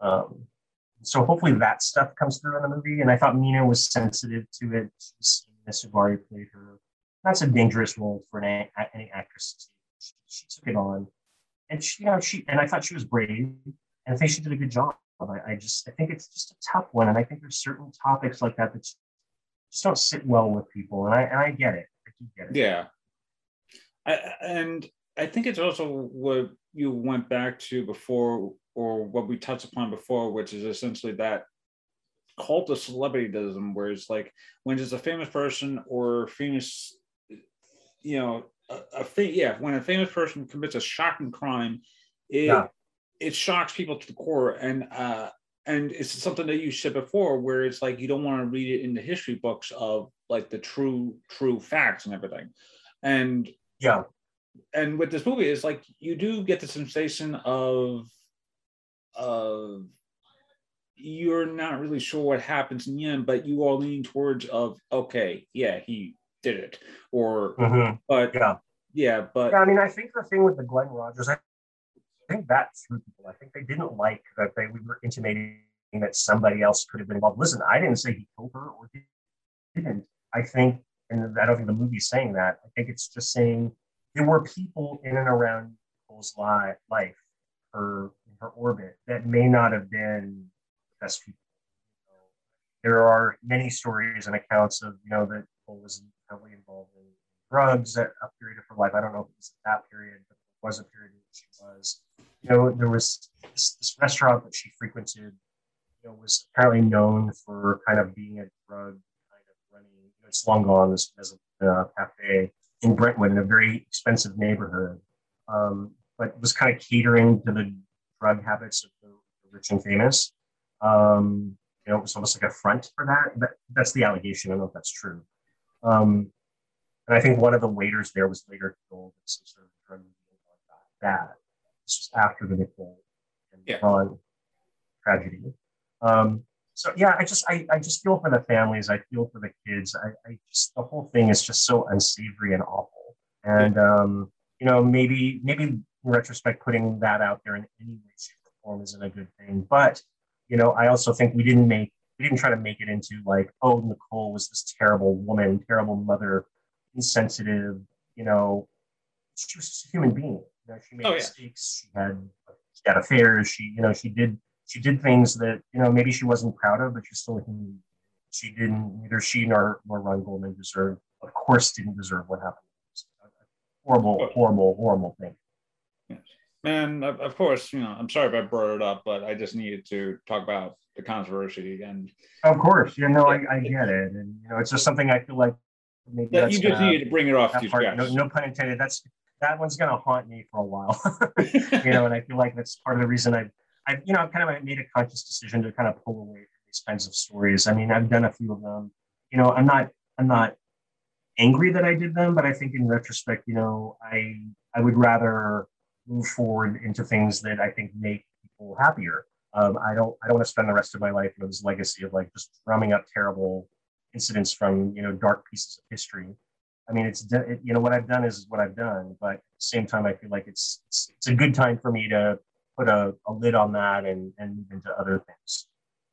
Um, so hopefully that stuff comes through in the movie. And I thought Mina was sensitive to it. Miss Suvari played her. That's a dangerous role for any, any actress. She, she took it on. And she, you know, she, and I thought she was brave, and I think she did a good job. I, I just, I think it's just a tough one, and I think there's certain topics like that that just don't sit well with people, and I, and I get it. I do get it. Yeah, I, and I think it's also what you went back to before, or what we touched upon before, which is essentially that cult of celebrityism, where it's like when it's a famous person or famous, you know. A, a fa- yeah, when a famous person commits a shocking crime, it yeah. it shocks people to the core, and uh, and it's something that you said before, where it's like you don't want to read it in the history books of like the true true facts and everything, and yeah, and with this movie, it's like you do get the sensation of of you're not really sure what happens in the end, but you all lean towards of okay, yeah, he. did it or mm-hmm. but yeah yeah but yeah, I mean I think the thing with the Glenn Rogers, I think that threw people. I think they didn't like that they we were intimating that somebody else could have been involved. Listen, I didn't say he killed her or didn't. I think, and I don't think the movie's saying that. I think it's just saying there were people in and around Nicole's life, her her orbit, that may not have been the best people. There are many stories and accounts of, you know, that Nicole was heavily involved in drugs at a period of her life. I don't know if it was that period, but it was a period in which she was. You know, there was this, this restaurant that she frequented, you know, was apparently known for kind of being a drug, kind of running, you know, it's long gone as, as a uh, cafe in Brentwood in a very expensive neighborhood, um, but was kind of catering to the drug habits of the, the rich and famous. Um, You know, it was almost like a front for that. that. That's the allegation. I don't know if that's true. Um, and I think one of the waiters there was later killed in some sort of drug deal like that. This was after the Nicole and yeah. Ron tragedy. Um, so yeah, I just I, I just feel for the families. I feel for the kids. I, I just the whole thing is just so unsavory and awful. And yeah. um, you know, maybe maybe in retrospect, putting that out there in any way, shape, or form isn't a good thing, but. You know, I also think we didn't make, we didn't try to make it into like, oh, Nicole was this terrible woman, terrible mother, insensitive, you know, she was just a human being. You know, she made oh, yeah. mistakes, she had, she had affairs, she, you know, she did, she did things that, you know, maybe she wasn't proud of, but she's still a human being. She didn't, neither she nor, nor Ron Goldman deserved, of course, didn't deserve what happened. Horrible, horrible, horrible thing. Yes. And of course, you know, I'm sorry if I brought it up, but I just needed to talk about the controversy. And of course, you know, I, I get it, and you know, it's just something I feel like maybe yeah, that's you just needed to bring it off. That part, no, no pun intended. That's that one's going to haunt me for a while, you know. And I feel like that's part of the reason I've, I've, you know, I've kind of made a conscious decision to kind of pull away from these kinds of stories. I mean, I've done a few of them. You know, I'm not, I'm not angry that I did them, but I think in retrospect, you know, I, I would rather. Move forward into things that I think make people happier. Um, I don't. I don't want to spend the rest of my life in this legacy of like just drumming up terrible incidents from, you know, dark pieces of history. I mean, it's de- it, you know, what I've done is what I've done, but at the same time, I feel like it's it's, it's a good time for me to put a, a lid on that and and move into other things.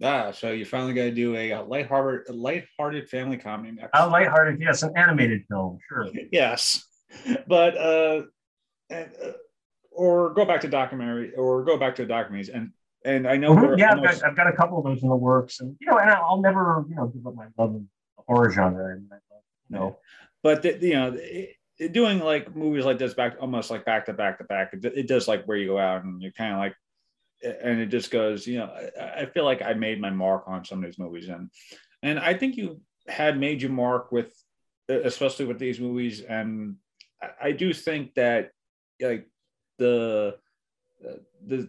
Ah, so you finally got to do a, a lighthearted, a lighthearted family comedy. Next. A lighthearted, yes, an animated film, sure. Yes, but. Uh, and, uh, Or go back to documentary, or go back to documentaries, and and I know mm-hmm. we're yeah, almost... I've, got, I've got a couple of those in the works, and you know, and I'll never you know give up my love of the horror genre, and I love, you know, but the, you know, it, it doing like movies like this back almost like back to back to back, it, it does like where you go out and you're kind of like, and it just goes, you know, I, I feel like I made my mark on some of these movies, and and I think you had made your mark with, especially with these movies, and I, I do think that like. The the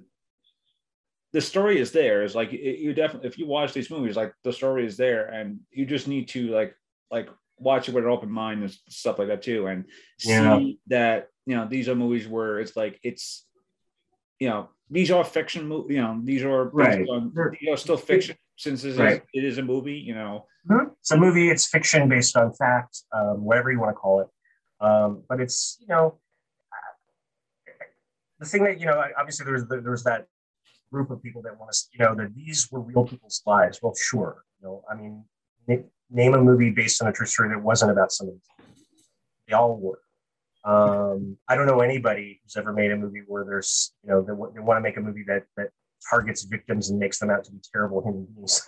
the story is there. It's like it, you definitely, if you watch these movies, like the story is there, and you just need to like like watch it with an open mind and stuff like that too, and yeah. see that, you know, these are movies where it's like it's you know, these are fiction movies, you know, these are, right. on, these are still fiction since this right. is, it is a movie, you know. Mm-hmm. It's a movie, it's fiction based on fact, um, whatever you want to call it. Um, but it's, you know, the thing that, you know, obviously there's there's that group of people that want to, you know, that these were real people's lives. Well, sure. You know, I mean, n- name a movie based on a true story that wasn't about somebody. They all were. Um, I don't know anybody who's ever made a movie where there's, you know, they, w- they want to make a movie that that targets victims and makes them out to be terrible human beings.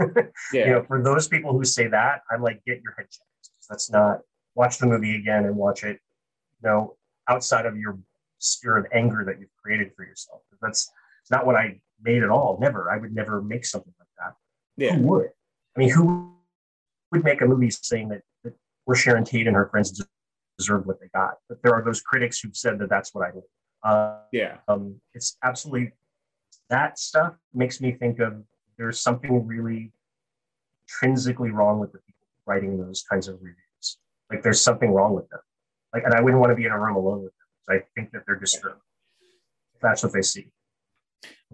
yeah. You know, for those people who say that, I'm like, get your head checked. That's not, watch the movie again and watch it, you know, outside of your sphere of anger that you've created for yourself. That's not what I made at all. Never. I would never make something like that. Yeah. Who would? I mean, who would make a movie saying that, that we're Sharon Tate and her friends just deserve what they got? But there are those critics who've said that that's what I do. Uh, yeah. Um, it's absolutely, that stuff makes me think of there's something really intrinsically wrong with the people writing those kinds of reviews. Like there's something wrong with them. Like, and I wouldn't want to be in a room alone with them. So I think that they're disturbed. That's what they see.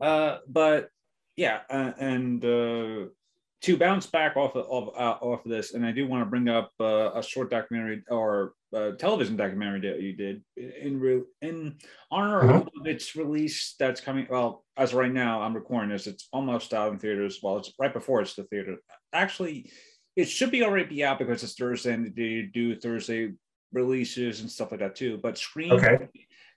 Uh, but yeah, uh, and uh, to bounce back off of, of uh, off of this, and I do want to bring up uh, a short documentary or uh, television documentary that you did in re- in honor mm-hmm. of its release that's coming. Well, as of right now, I'm recording this. It's almost out in theaters. Well, it's right before it's the theater. Actually, it should be already be out because it's Thursday, and they do Thursday releases and stuff like that too. But Scream, okay.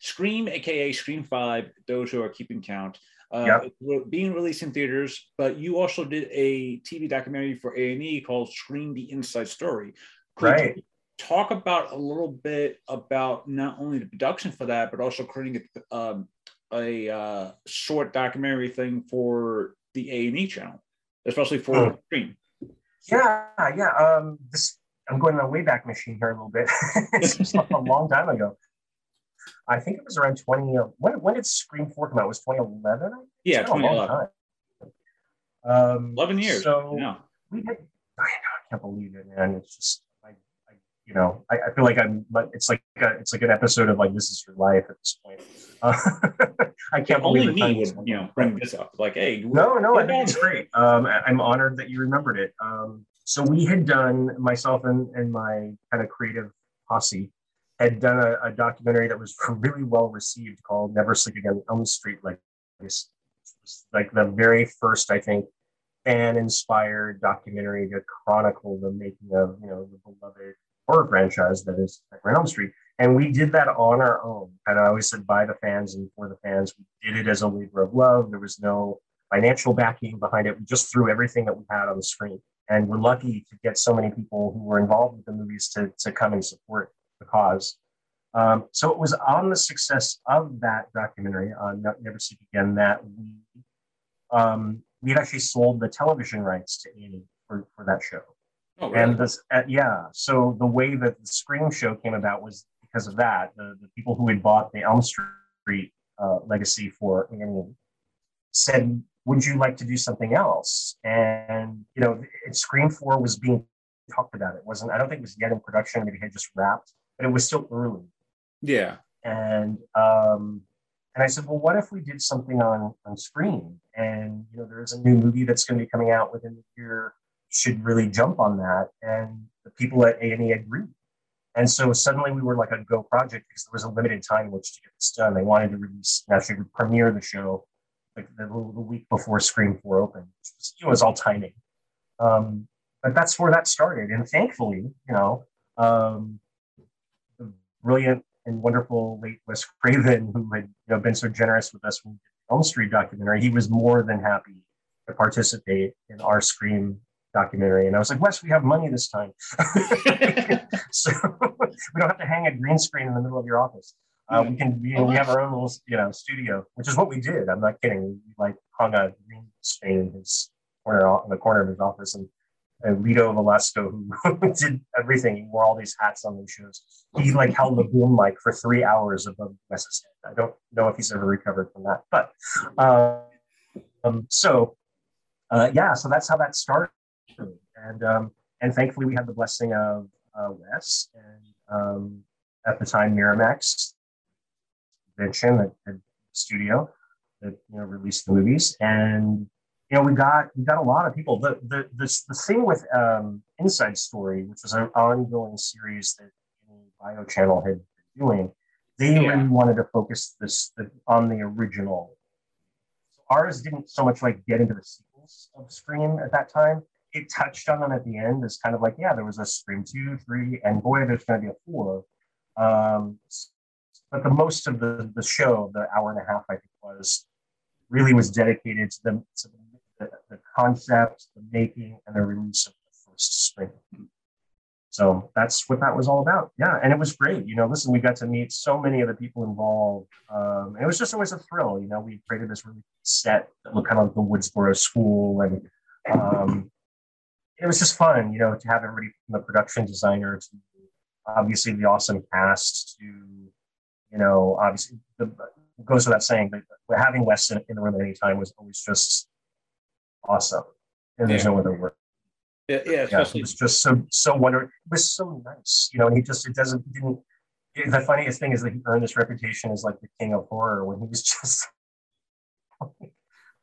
Scream, aka Scream five, those who are keeping count. Uh, yep. Being released in theaters, but you also did a T V documentary for A and E called Scream: The Inside Story. Could right. Talk about a little bit about not only the production for that, but also creating a, um, a uh, short documentary thing for the A and E channel, especially for oh. Scream. Yeah, yeah. Um, this I'm going on the Wayback Machine here a little bit. It's like a long time ago. I think it was around twenty. When, when did Scream four come out? It was twenty eleven? Yeah, twenty eleven. Um, eleven years. So yeah. we did, I, know, I can't believe it, man. It's just, I, I you know, I, I feel like I'm. It's like a, it's like an episode of like This Is Your Life at this point. Uh, I can't yeah, believe only me would, you know, bring this up. Like, hey, no, no, I think it's great. Um, I, I'm honored that you remembered it. Um, so we had done myself and and my kind of creative posse. Had done a, a documentary that was really well received called "Never Sleep Again Elm Street." Like this, like the very first, I think, fan-inspired documentary to chronicle the making of, you know, the beloved horror franchise that is Nightmare on Elm Street. And we did that on our own. And I always said, by the fans and for the fans. We did it as a labor of love. There was no financial backing behind it. We just threw everything that we had on the screen, and we're lucky to get so many people who were involved with the movies to to come and support the cause. Um, so it was on the success of that documentary on Never Sleep Again that we um, we had actually sold the television rights to A and E for, for that show. Oh, really? And this, uh, yeah, so the way that the Scream show came about was because of that. The, the people who had bought the Elm Street uh, legacy for A and E said, "Would you like to do something else?" And you know, Scream four was being talked about. It wasn't. I don't think it was yet in production. Maybe it had just wrapped. But it was still early. Yeah. And um, and I said, well, what if we did something on, on Scream? And, you know, there is a new movie that's going to be coming out within the year. You should really jump on that. And the people at A and E agreed. And so suddenly we were like a go project because there was a limited time in which to get this done. They wanted to release, actually premiere the show like the, the week before Scream four opened. Which was, you know, it was all timing. Um, but that's where that started. And thankfully, you know, um, brilliant and wonderful late Wes Craven, who had, you know, been so generous with us when we did the Elm Street documentary, he was more than happy to participate in our Scream documentary. And I was like, Wes, we have money this time. So we don't have to hang a green screen in the middle of your office. Uh, we can, you know, we have our own little, you know, studio, which is what we did. I'm not kidding. We like hung a green screen in his corner, in the corner of his office. And And Lito Velasco, who did everything, he wore all these hats on these shows. He like held the boom mic for three hours above Wes's head. I don't know if he's ever recovered from that, but uh, um, so uh, yeah, so that's how that started. And um, and thankfully, we had the blessing of uh, Wes and um, at the time Miramax, the studio, that, you know, released the movies. And, you know, we got we got a lot of people. The the the, the thing with um, Inside Story, which was an ongoing series that Bio Channel had been doing, they yeah. really wanted to focus this the, on the original. So ours didn't so much like get into the sequels of Scream at that time. It touched on them at the end as kind of like, yeah, there was a Scream two, three, and boy, there's going to be a four. Um, but the most of the, the show, the hour and a half, I think, was really was dedicated to, the, to the, the concept, the making, and the release of the first Scream. So that's what that was all about. Yeah, and it was great. You know, listen, we got to meet so many of the people involved. Um, and it was just always a thrill. You know, we created this really set that looked kind of like the Woodsboro School, and um, it was just fun, you know, to have everybody from the production designer to obviously the awesome cast to, you know, obviously the, it goes without saying, but having Wes in, in the room at any time was always just awesome. And there's yeah. no other word. Yeah, yeah, especially yeah, it was just so so wonderful. It was so nice, you know. And he just it doesn't he didn't. It, the funniest thing is that he earned this reputation as like the king of horror when he was just like,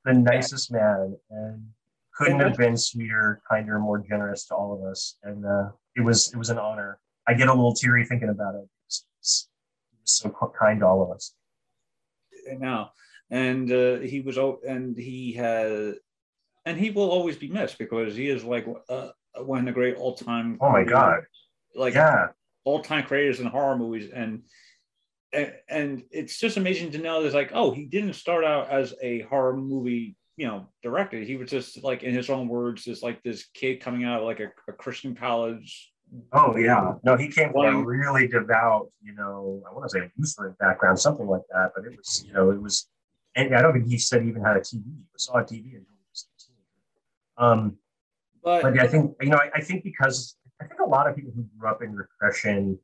the nicest yeah. man, and couldn't yeah. have been sweeter, kinder, more generous to all of us. And uh, it was it was an honor. I get a little teary thinking about it. He was so kind to all of us. I know, and uh, he was, and he had. And he will always be missed because he is like uh, one of the great all-time. Oh my God! Like yeah. all-time creators in horror movies, and, and and it's just amazing to know there's like, oh, he didn't start out as a horror movie, you know, director. He was just like, in his own words, just like this kid coming out of like a, a Christian college. Oh yeah, no, he came from a really devout, you know, I want to say Lutheran background, something like that. But it was, you know, it was, and I don't think he said he even had a T V. He saw a T V and. Um, but, but I think, you know, I, I think because I think a lot of people who grew up in repression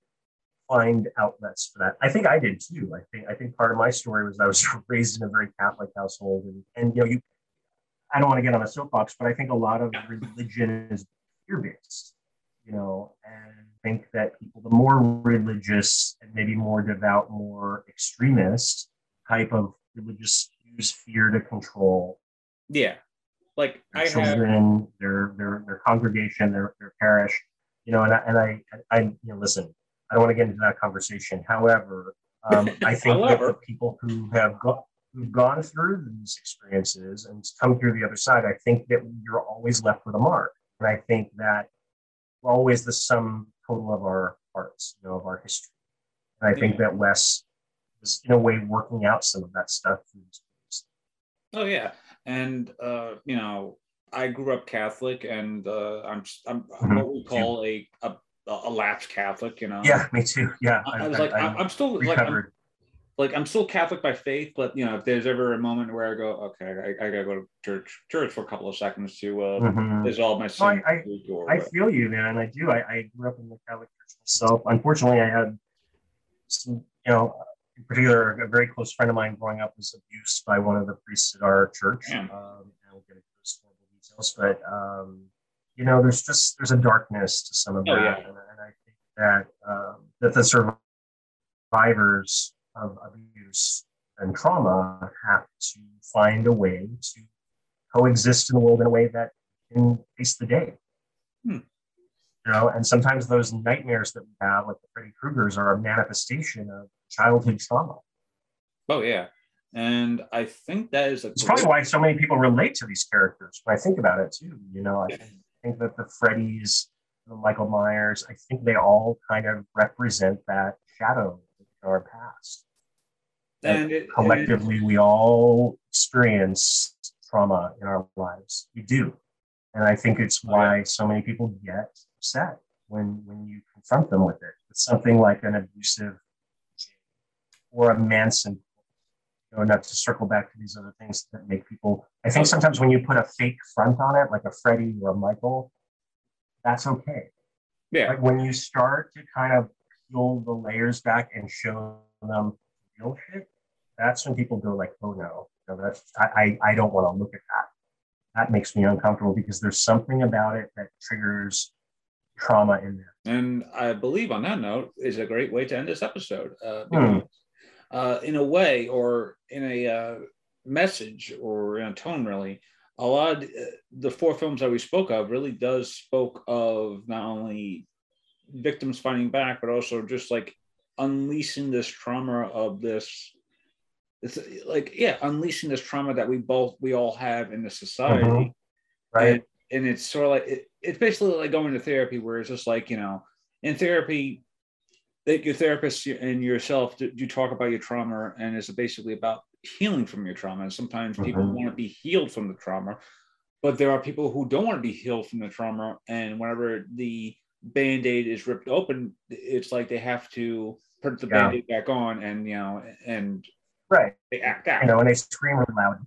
find outlets for that. I think I did too. I think I think part of my story was I was raised in a very Catholic household, and, and you know, you, I don't want to get on a soapbox, but I think a lot of religion is fear-based, you know, and I think that people, the more religious and maybe more devout, more extremist type of religious, use fear to control. Yeah. Like their I children, have... their their their congregation, their their parish, you know, and I and I, I you know, listen, I don't want to get into that conversation. However, um, I think However. that the people who have go, who've gone through these experiences and come through the other side, I think that you're always left with a mark, and I think that we're always the sum total of our parts, you know, of our history, and I yeah. think that Wes is in a way working out some of that stuff. Oh yeah. And, uh, you know, I grew up Catholic, and uh, I'm, I'm I'm what we call a, a a lapsed Catholic, you know? Yeah, me too. Yeah. I, I was I, like, I, I'm, I'm still recovered. like, I'm, like, I'm still Catholic by faith, but, you know, if there's ever a moment where I go, okay, I, I got to go to church church for a couple of seconds to uh, mm-hmm. resolve my sin. Well, I, I, I feel you, man. I do. I, I grew up in the Catholic church myself. Unfortunately, I had some, you know, in particular, a very close friend of mine growing up was abused by one of the priests at our church. Yeah. Um, I will get into those details, but um, you know, there's just there's a darkness to some of oh, that, yeah. and, and I think that um, that the survivors of abuse and trauma have to find a way to coexist in the world in a way that can face the day. Hmm. You know, and sometimes those nightmares that we have, like the Freddy Kruegers, are a manifestation of childhood trauma. Oh yeah, and I think that is a it's probably why so many people relate to these characters. When I think about it too, you know, I yeah. think, think that the Freddys, the Michael Myers, I think they all kind of represent that shadow of our past. And it, collectively, and it, we all experience trauma in our lives. We do, and I think it's why yeah. so many people get upset when when you confront them with it. It's something like an abusive. Or a Manson, you know, not to circle back to these other things that make people. I think sometimes when you put a fake front on it, like a Freddy or a Michael, that's okay. Yeah. But when you start to kind of peel the layers back and show them real shit, that's when people go like, "Oh no, no that's I I, I don't want to look at that. That makes me uncomfortable because there's something about it that triggers." Trauma in there." And I believe on that note is a great way to end this episode. Uh, because, mm. uh, in a way, or in a uh, message or you know, tone, really, a lot of the four films that we spoke of really does spoke of not only victims fighting back, but also just like unleashing this trauma of this, it's like, yeah, unleashing this trauma that we both, we all have in the society. Mm-hmm. Right. And, and it's sort of like, it, it's basically like going to therapy where it's just like, you know, in therapy, that your therapist and yourself, you talk about your trauma, and it's basically about healing from your trauma. And sometimes mm-hmm. people want to be healed from the trauma, but there are people who don't want to be healed from the trauma. And whenever the Band-Aid is ripped open, it's like they have to put the yeah. Band-Aid back on and, you know, and right. they act out. You know, when they scream really loud,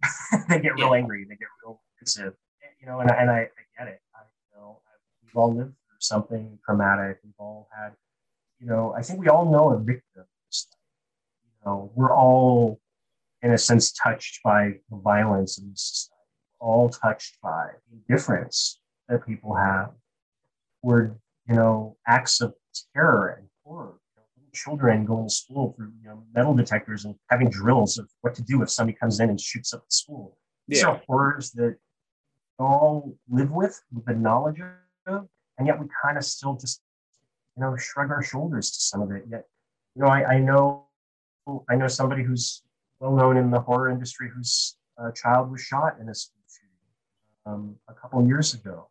they get real yeah. angry, they get real aggressive, you know, and, and I, I get it. I, you know, I, we've all lived through something traumatic. We've all had, you know, I think we all know a victim. You know, we're all, in a sense, touched by the violence in society. We're all touched by the indifference that people have. We're, you know, acts of terror and horror. You know, little children going to school through, you know, metal detectors and having drills of what to do if somebody comes in and shoots up the school. Yeah. These are horrors that we all live with, with the knowledge of, and yet we kind of still just, you know, shrug our shoulders to some of it. Yet, you know, I, I know, I know somebody who's well known in the horror industry whose uh, child was shot in a school shooting um, a couple of years ago,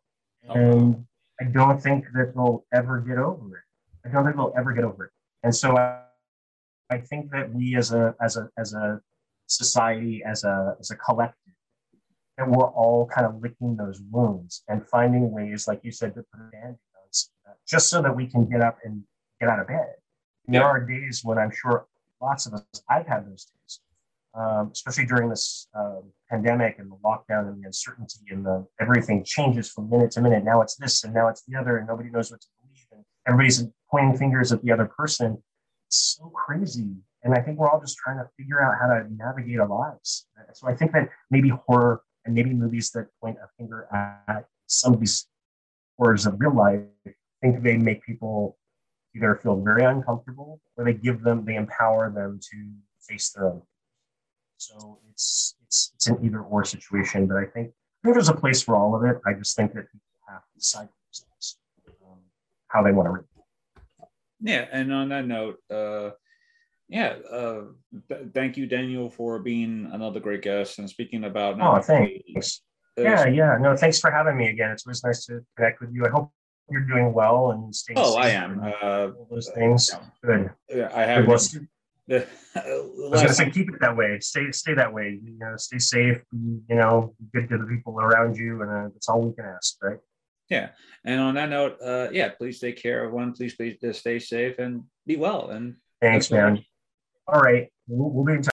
oh. and I don't think that they'll ever get over it. I don't think they'll ever get over it. And so, I, I think that we, as a as a as a society, as a as a collective, that we're all kind of licking those wounds and finding ways, like you said, to put a band-aid. Just so that we can get up and get out of bed. There yeah. are days when I'm sure lots of us, I've had those days, um, especially during this um, pandemic and the lockdown and the uncertainty and the, everything changes from minute to minute. Now it's this and now it's the other and nobody knows what to believe. And everybody's pointing fingers at the other person. It's so crazy. And I think we're all just trying to figure out how to navigate our lives. So I think that maybe horror and maybe movies that point a finger at some of these horrors of real life, I think they make people either feel very uncomfortable or they give them, they empower them to face their own. So it's it's it's an either or situation, but I think, I think there's a place for all of it. I just think that people have to decide themselves um, how they want to read it. Yeah, and on that note, uh, yeah, uh, th- thank you, Daniel, for being another great guest and speaking about. Oh, thanks. Uh, yeah, yeah, no, thanks for having me again. It's always nice to connect with you. I hope you're doing well and staying oh, safe. Oh, I am. And uh, all those things. Uh, Good. Yeah, I have. Good the, uh, I was going to say, keep it that way. Stay, stay that way. You know, stay safe. You know, be good to the people around you, and uh, that's all we can ask, right? Yeah. And on that note, uh, yeah, please take care, everyone. Please, please uh, stay safe and be well. And thanks, man. All right, we'll, we'll be in touch.